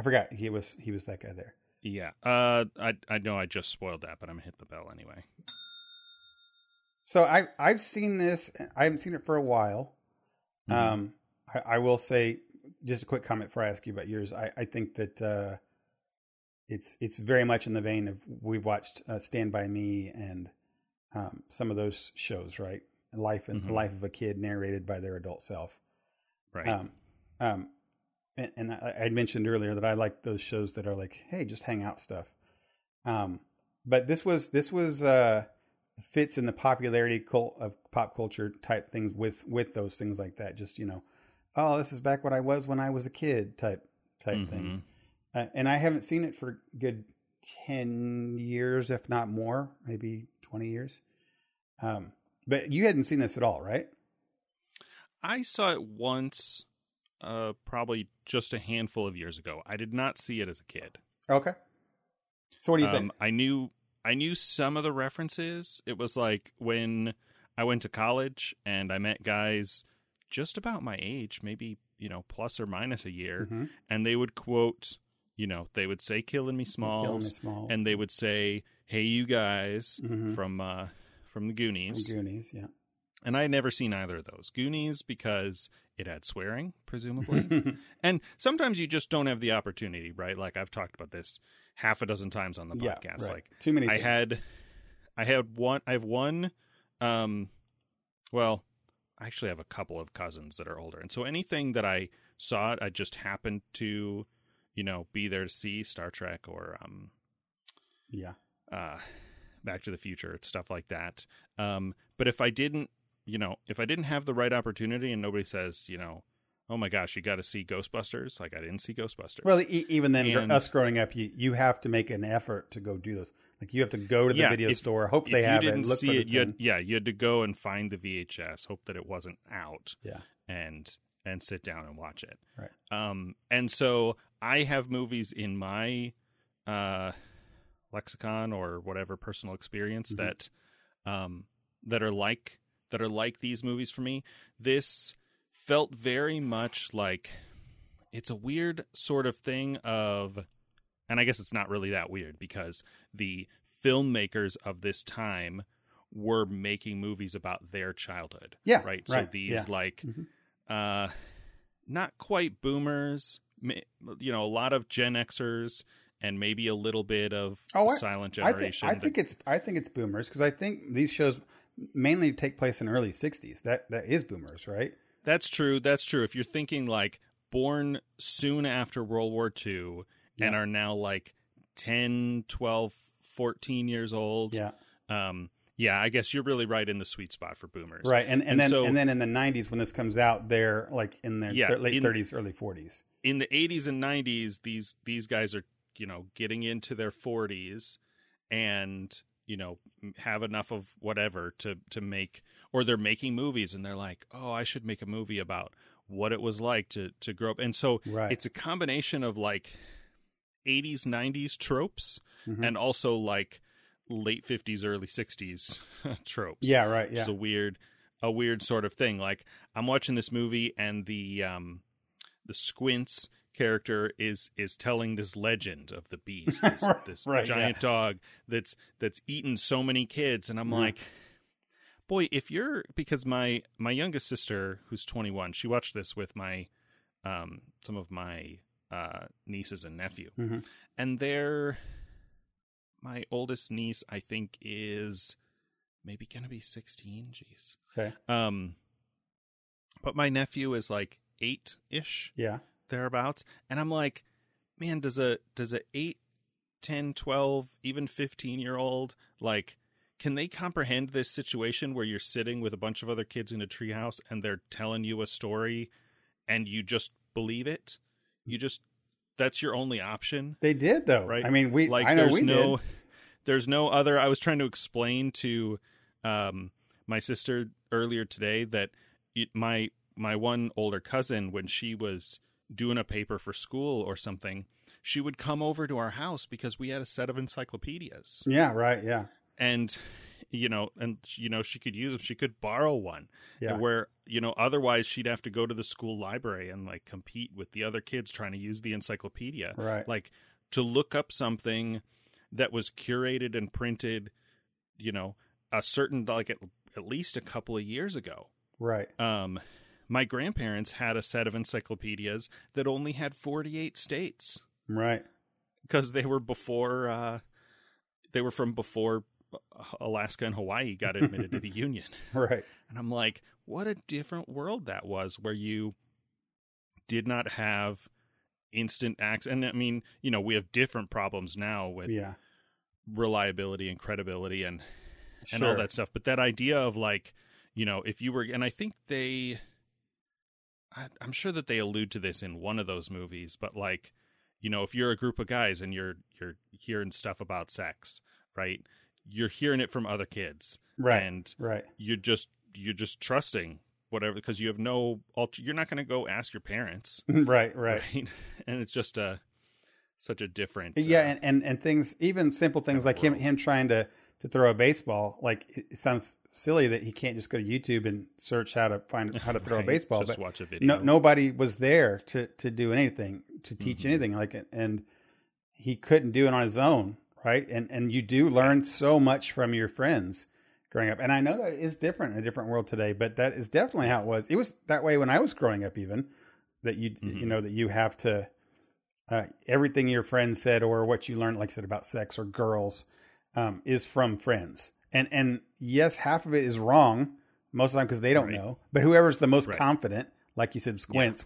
I forgot he was that guy there. Yeah. I know I just spoiled that, but I'm gonna hit the bell anyway. So I've seen this. I haven't seen it for a while. Mm-hmm. I will say just a quick comment before I ask you about yours. I think that it's very much in the vein of we've watched Stand By Me and some of those shows, right? Life and mm-hmm. Life of a Kid narrated by their adult self. Right. And I mentioned earlier that I like those shows that are like, hey, just hang out stuff. But this was fits in the popularity of pop culture type things with those things like that. Just, you know, oh, this is back what I was when I was a kid type mm-hmm. things. And I haven't seen it for a good 10 years, if not more, maybe 20 years. But you hadn't seen this at all, right? I saw it once, probably just a handful of years ago. I did not see it as a kid. Okay. So what do you think? I knew some of the references. It was like when I went to college and I met guys just about my age, maybe, you know, plus or minus a year. Mm-hmm. And they would quote, you know, they would say, Killing Me Smalls. And they would say, hey, you guys mm-hmm. From the Goonies. From Goonies, yeah. And I had never seen either of those. Goonies, because it had swearing, presumably. And sometimes you just don't have the opportunity, right? Like I've talked about this half a dozen times on the podcast. Yeah, right. Like too many things. I have one well, I actually have a couple of cousins that are older. And so anything that I saw, I just happened to, you know, be there to see Star Trek or Back to the Future, stuff like that. But if I didn't, you know, if I didn't have the right opportunity and nobody says, you know, oh my gosh, you got to see Ghostbusters. Like I didn't see Ghostbusters. Well, even then, and us growing up, you have to make an effort to go do those. Like you have to go to the video store, hope they have it. If you didn't see it, you had to go and find the VHS, hope that it wasn't out, and sit down and watch it. Right. And so I have movies in my lexicon or whatever personal experience mm-hmm. that are like these movies for me. This felt very much like it's a weird sort of thing of, and I guess it's not really that weird because the filmmakers of this time were making movies about their childhood. Yeah. Right. So these like, mm-hmm. Not quite boomers, you know, a lot of Gen Xers and maybe a little bit of silent generation. I think it's boomers. 'Cause I think these shows mainly take place in early '60s. That is boomers, right? That's true. If you're thinking like born soon after World War II and are now like 10, 12, 14 years old. Yeah. I guess you're really right in the sweet spot for boomers. Right. And then in the 90s when this comes out, they're like in their late 30s, early 40s. In the 80s and 90s, these guys are, you know, getting into their 40s and, you know, have enough of whatever to make, or they're making movies and they're like, oh, I should make a movie about what it was like to grow up. And so it's a combination of like 80s, 90s tropes mm-hmm. and also like late 50s, early 60s tropes. Yeah, right. Yeah. It's a weird sort of thing. Like I'm watching this movie and the Squints character is telling this legend of the beast, this giant dog that's eaten so many kids. And I'm mm-hmm. like, boy, because my youngest sister, who's 21, she watched this with my some of my nieces and nephew. Mm-hmm. And my oldest niece, I think, is maybe going to be 16. Jeez. Okay. But my nephew is like 8-ish. Yeah. Thereabouts. And I'm like, man, does a 8, 10, 12, even 15-year-old like, can they comprehend this situation where you're sitting with a bunch of other kids in a treehouse and they're telling you a story and you just believe it? That's your only option. They did though. Right. I mean, there's no other. I was trying to explain to my sister earlier today that my one older cousin, when she was doing a paper for school or something, she would come over to our house because we had a set of encyclopedias. Yeah. Right. Yeah. And she could use them. She could borrow one. Yeah. Where, you know, otherwise she'd have to go to the school library and like compete with the other kids trying to use the encyclopedia. Right. Like to look up something that was curated and printed, you know, a certain, like at least a couple of years ago. Right. My grandparents had a set of encyclopedias that only had 48 states. Right. Because they were before, they were from before Alaska and Hawaii got admitted to the Union. Right. And I'm like, what a different world that was, where you did not have instant access. And I mean, you know, we have different problems now with reliability and credibility and all that stuff. But that idea of like, you know, if you were, and I think they, I'm sure that they allude to this in one of those movies, but like, you know, if you're a group of guys and you're hearing stuff about sex, right? You're hearing it from other kids. Right. And you're just trusting whatever, because you have no, you're not going to go ask your parents. Right. And it's just such a different. Yeah. And things, even simple things like him trying to throw a baseball. Like, it sounds silly that he can't just go to YouTube and search how to throw a baseball. Just watch a video. Nobody was there to do anything, to teach anything like it. And he couldn't do it on his own. Right. And you do learn so much from your friends growing up. And I know that is different in a different world today, but that is definitely how it was. It was that way when I was growing up, even that you know, that you have to, everything your friends said, or what you learned, like I said, about sex or girls, is from friends. And yes, half of it is wrong most of the time because they don't know, but whoever's the most confident, like you said, Squints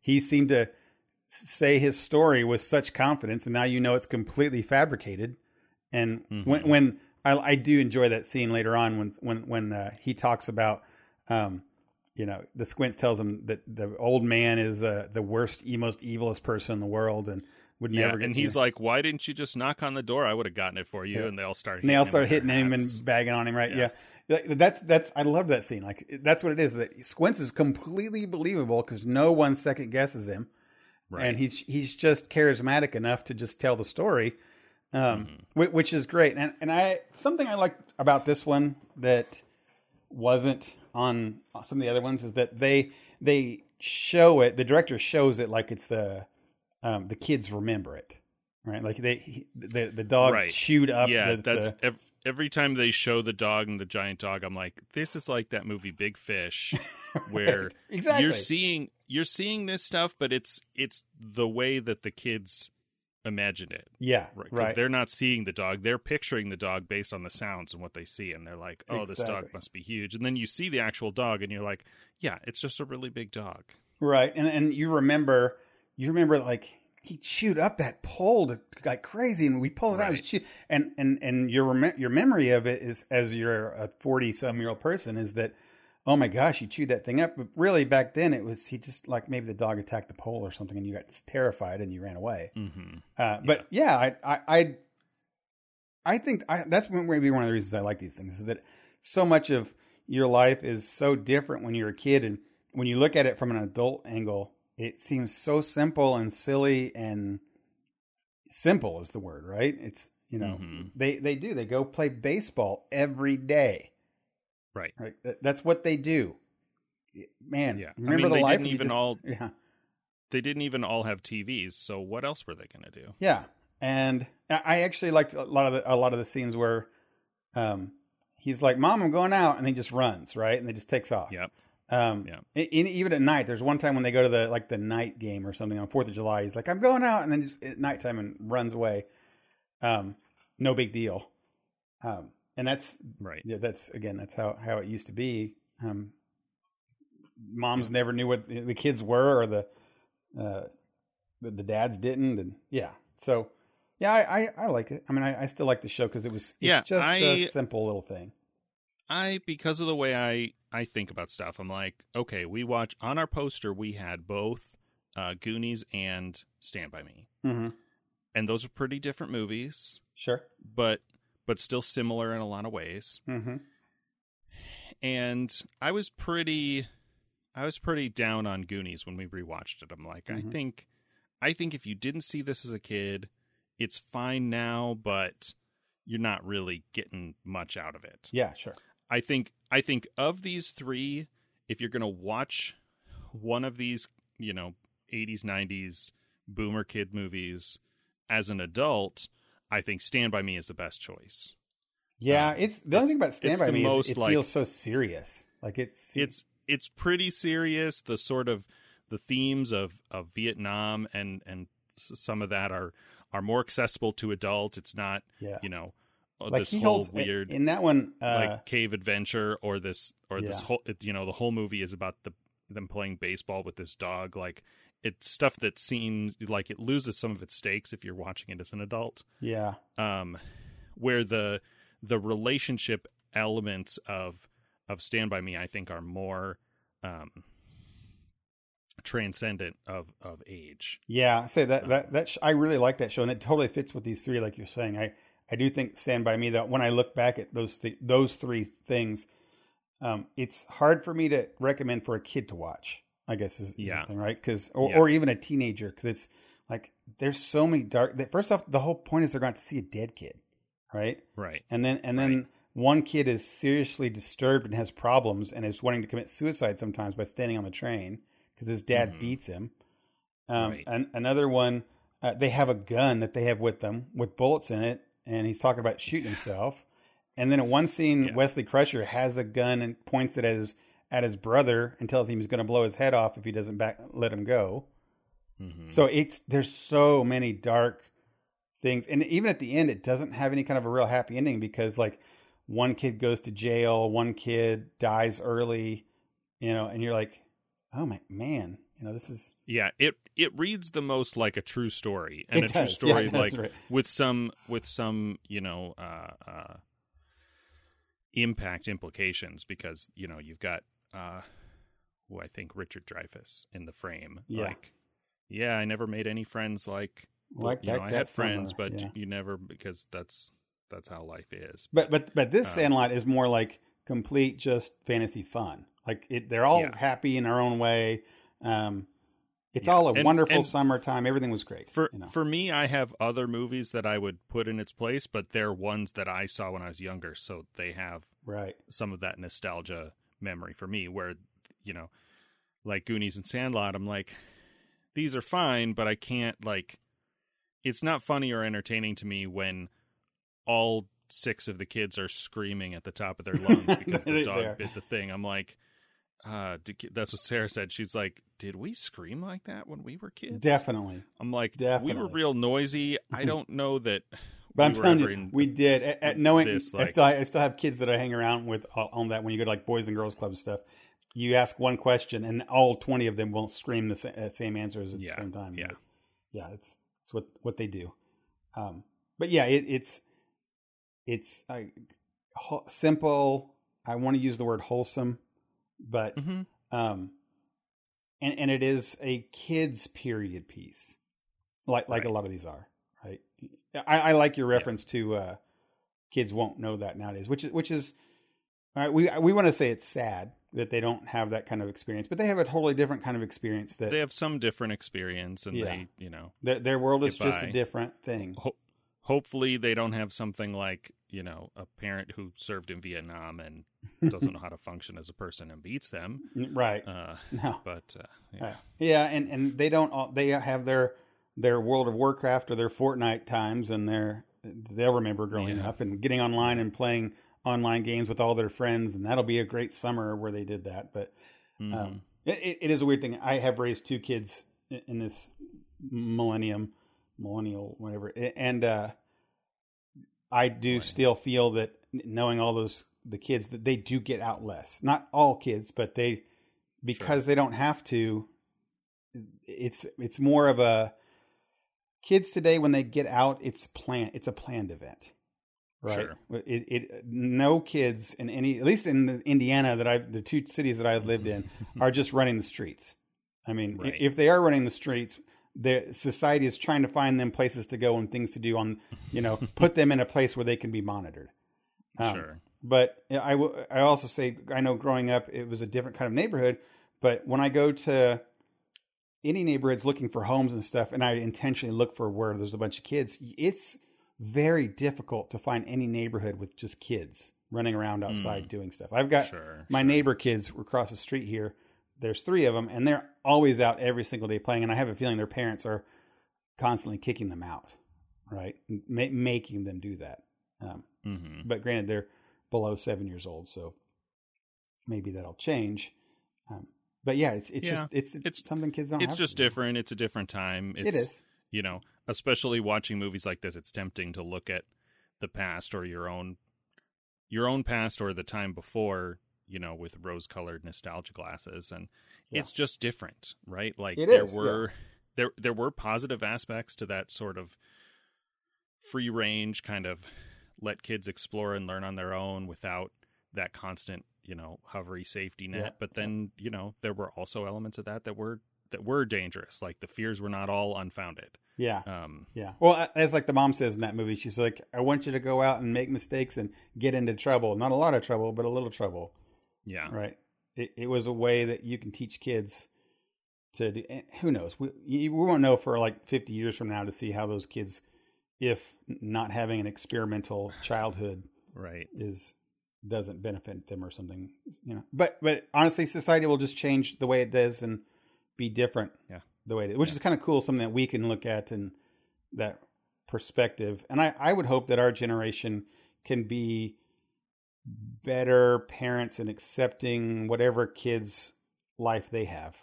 he seemed to say his story with such confidence, and now you know it's completely fabricated. And when I do enjoy that scene later on when he talks about, you know, the Squints tells him that the old man is the worst, most evilest person in the world, and would never. Yeah, and he's like, "Why didn't you just knock on the door? I would have gotten it for you." Yeah. And they all start hitting him and bagging on him. Right? Yeah. That's I love that scene. Like, that's what it is. That Squints is completely believable because no one second guesses him. Right. And he's just charismatic enough to just tell the story, which is great. And something I like about this one that wasn't on some of the other ones is that they show it. The director shows it like it's the kids remember it, right? Like the dog chewed up. Yeah, every time they show the dog and the giant dog, I'm like, this is like that movie Big Fish, where you're seeing this stuff, but it's the way that the kids imagined it. Yeah, right. Because they're not seeing the dog; they're picturing the dog based on the sounds and what they see, and they're like, "Oh, this dog must be huge." And then you see the actual dog, and you're like, "Yeah, it's just a really big dog." Right, and you remember like he chewed up that pole like crazy, and we pulled it out. And your memory of it is, as you're a 40-some-year-old person, is that, oh my gosh, you chewed that thing up. But really back then it was, he just like, maybe the dog attacked the pole or something and you got terrified and you ran away. But I think that's maybe one of the reasons I like these things, is that so much of your life is so different when you're a kid. And when you look at it from an adult angle, it seems so simple and silly, and simple is the word, right? It's, you know, they go play baseball every day. Right. That's what they do, man. Yeah. Remember, I mean, the life. They didn't even all have TVs. So what else were they going to do? Yeah. And I actually liked a lot of the scenes where, he's like, "Mom, I'm going out," and he just runs. Right. And they just takes off. Yep. Even at night, there's one time when they go to the night game or something on 4th of July, he's like, "I'm going out," and then just at nighttime and runs away. No big deal. And that's right. Yeah, that's how it used to be. Moms never knew what the kids were, or the dads didn't, and I like it. I mean, I still like the show because it's just a simple little thing. Because of the way I think about stuff, I'm like, okay, we watch on our poster. We had both Goonies and Stand By Me, and those are pretty different movies. Sure, but still similar in a lot of ways. And I was pretty down on Goonies when we rewatched it. I'm like, I think if you didn't see this as a kid, it's fine now, but you're not really getting much out of it. Yeah, sure. I think of these three, if you're going to watch one of these, you know, 80s, 90s boomer kid movies as an adult, I think Stand By Me is the best choice. Yeah, it's the only thing about Stand By Me is it feels so serious. Like it's pretty serious. The sort of the themes of Vietnam and some of that are more accessible to adults. It's not you know, like this whole weird in that one like cave adventure or this or this whole, you know, the whole movie is about them playing baseball with this dog. Like it's stuff that seems like it loses some of its stakes if you're watching it as an adult. Yeah. Where the relationship elements of Stand By Me, I think, are more transcendent of age. Yeah, I say that I really like that show, and it totally fits with these three, like you're saying. I do think Stand By Me, that when I look back at those three things, it's hard for me to recommend for a kid to watch, I guess, is the thing, right? Or even a teenager, because it's like there's so many first off, the whole point is they're going to see a dead kid. Right. And then one kid is seriously disturbed and has problems and is wanting to commit suicide sometimes by standing on the train because his dad beats him. And another one, they have a gun that they have with them with bullets in it, and he's talking about shooting himself. And then in one scene, Wesley Crusher has a gun and points it at his brother and tells him he's going to blow his head off if he doesn't let him go. Mm-hmm. So there's so many dark things, and even at the end it doesn't have any kind of a real happy ending, because like one kid goes to jail, one kid dies early, you know, and you're like, oh my man, you know, this is it reads the most like a true story, and a true story like right. with some you know impact implications, because you know you've got I think Richard Dreyfuss in the frame, like I never made any friends like you know, I had friends, summer, but you never, because that's how life is. But this Sandlot is more like complete just fantasy fun. Like they're all happy in their own way. It's all a wonderful summertime. Everything was great. For me, I have other movies that I would put in its place, but they're ones that I saw when I was younger, so they have some of that nostalgia memory for me. Where you know, like Goonies and Sandlot, I'm like, these are fine, but I can't like. It's not funny or entertaining to me when all six of the kids are screaming at the top of their lungs because the dog bit the thing. I'm like, that's what Sarah said. She's like, did we scream like that when we were kids? Definitely. I'm like, we were real noisy. I don't know that. But I'm telling you, we did. At knowing this, like, I still have kids that I hang around with on that. When you go to like Boys and Girls Club stuff, you ask one question and all 20 of them won't scream the same answers at the same time. Yeah. But, it's what they do. But yeah, it's simple. I want to use the word wholesome, but, and it is a kid's period piece. Like a lot of these are, right. I like your reference to, kids won't know that nowadays, which is all right. We want to say it's sad that they don't have that kind of experience, but they have a totally different kind of experience. That they have some different experience, and they, you know, their world is just a different thing. Hopefully, they don't have something like, you know, a parent who served in Vietnam and doesn't know how to function as a person and beats them, right? No, but and they don't. They have their World of Warcraft or their Fortnite times, and they'll remember growing up and getting online and playing online games with all their friends, and that'll be a great summer where they did that. But it is a weird thing. I have raised two kids in this millennial, whatever. And I do still feel that knowing all the kids, that they do get out less, not all kids, but they don't have to, it's more of a kids today. When they get out, it's a planned event. Right. Sure. No kids in any, at least in Indiana, the two cities that I've lived in are just running the streets. I mean, if they are running the streets, the society is trying to find them places to go and things to do on, you know, put them in a place where they can be monitored. Sure. But I also say, I know growing up, it was a different kind of neighborhood, but when I go to any neighborhoods looking for homes and stuff, and I intentionally look for where there's a bunch of kids, it's very difficult to find any neighborhood with just kids running around outside doing stuff. I've got my neighbor kids across the street here. There's three of them, and they're always out every single day playing. And I have a feeling their parents are constantly kicking them out, right? Making them do that. But granted, they're below 7 years old, so maybe that'll change. But yeah, it's just something kids don't. It's have just to do. Different. It's a different time. It is. You know, especially watching movies like this, it's tempting to look at the past or your own past or the time before, you know, with rose-colored nostalgia glasses, and it's just different, right? Like there were positive aspects to that sort of free range kind of let kids explore and learn on their own without that constant, you know, hovery safety net. Yeah. But then, you know, there were also elements of that were dangerous. Like the fears were not all unfounded. Yeah. Well, as like the mom says in that movie, she's like, I want you to go out and make mistakes and get into trouble. Not a lot of trouble, but a little trouble. Yeah. Right. It was a way that you can teach kids to do. And who knows? We won't know for like 50 years from now to see how those kids, if not having an experimental childhood right, doesn't benefit them or something, you know, but honestly, society will just change the way it does and be different the way it is, which is kind of cool. Something that we can look at in that perspective. And I would hope that our generation can be better parents in accepting whatever kids' life they have.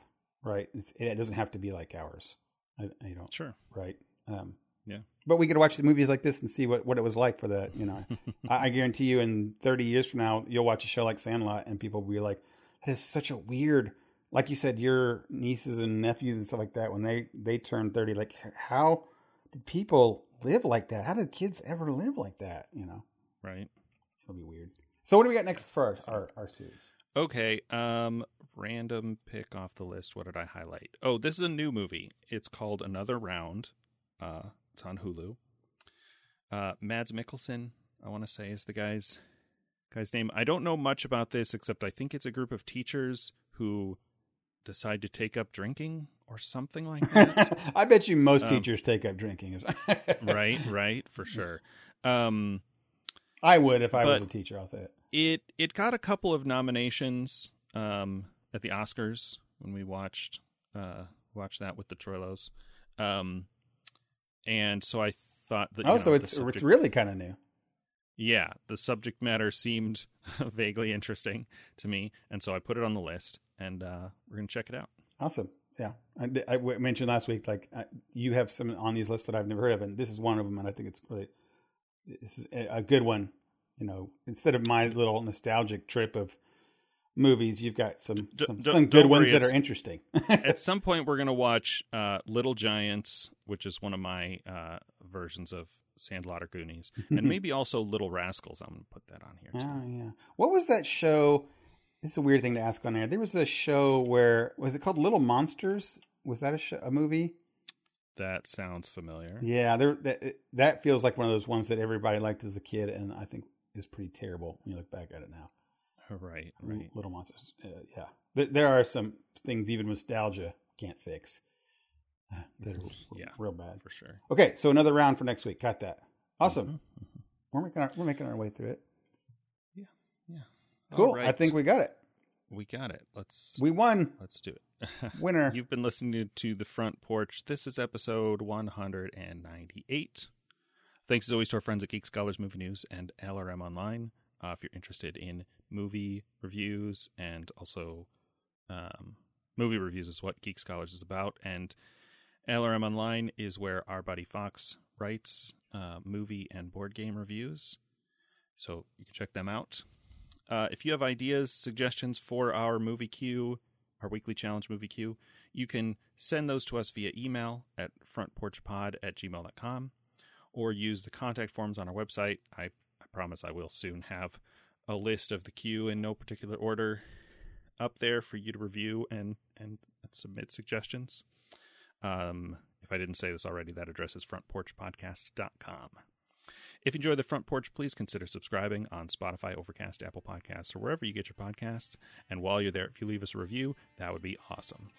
Right. It doesn't have to be like ours. I don't. Sure. Right. Yeah. But we could watch the movies like this and see what it was like for that. You know, I guarantee you in 30 years from now, you'll watch a show like Sandlot and people will be like, that is such a weird, like you said, your nieces and nephews and stuff like that, when they turn 30, like how did people live like that? How did kids ever live like that? You know? Right. It'll be weird. So what do we got next for our series? Okay. Random pick off the list. What did I highlight? Oh, this is a new movie. It's called Another Round. It's on Hulu. Mads Mikkelsen, I want to say, is the guy's name. I don't know much about this, except I think it's a group of teachers who decide to take up drinking or something like that. I bet you most teachers take up drinking. Right, for sure. I would if I was a teacher, I'll say it. It got a couple of nominations at the Oscars when we watched that with the Troilos. And so I thought that... Oh, so it's really kind of new. Yeah, the subject matter seemed vaguely interesting to me, and so I put it on the list, and we're going to check it out. Awesome, yeah. I mentioned last week, like, you have some on these lists that I've never heard of, and this is one of them, and I think this is a good one. You know, instead of my little nostalgic trip of movies, you've got some good ones that are interesting. At some point we're going to watch Little Giants, which is one of my versions of Sandlot or Goonies, and maybe also Little Rascals. I'm going to put that on here too. Oh yeah. What was that show? This is a weird thing to ask on air. There was a show where, was it called Little Monsters? Was that a movie? That sounds familiar. Yeah, that feels like one of those ones that everybody liked as a kid, and I think is pretty terrible when you look back at it now. Right. Little Monsters. Yeah. There are some things even nostalgia can't fix. They're real bad. For sure. Okay. So Another Round for next week. Got that. Awesome. Mm-hmm. We're making our way through it. Yeah. Yeah. Cool. Right. I think we got it. We won. Let's do it. Winner. You've been listening to The Front Porch. This is episode 198. Thanks as always to our friends at Geek Scholars Movie News and LRM Online. If you're interested in movie reviews, and also movie reviews is what Geek Scholars is about. And LRM Online is where our buddy Fox writes movie and board game reviews. So you can check them out. If you have ideas, suggestions for our movie queue, our weekly challenge movie queue, you can send those to us via email at frontporchpod@gmail.com, or use the contact forms on our website. I promise I will soon have a list of the queue in no particular order up there for you to review and submit suggestions. If I didn't say this already, that address is frontporchpodcast.com. If you enjoy The Front Porch, please consider subscribing on Spotify, Overcast, Apple Podcasts, or wherever you get your podcasts. And while you're there, if you leave us a review, that would be awesome.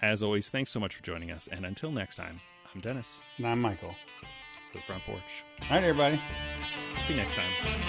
As always, thanks so much for joining us. And until next time, I'm Dennis. And I'm Michael. For The Front Porch. All right, everybody. See you next time.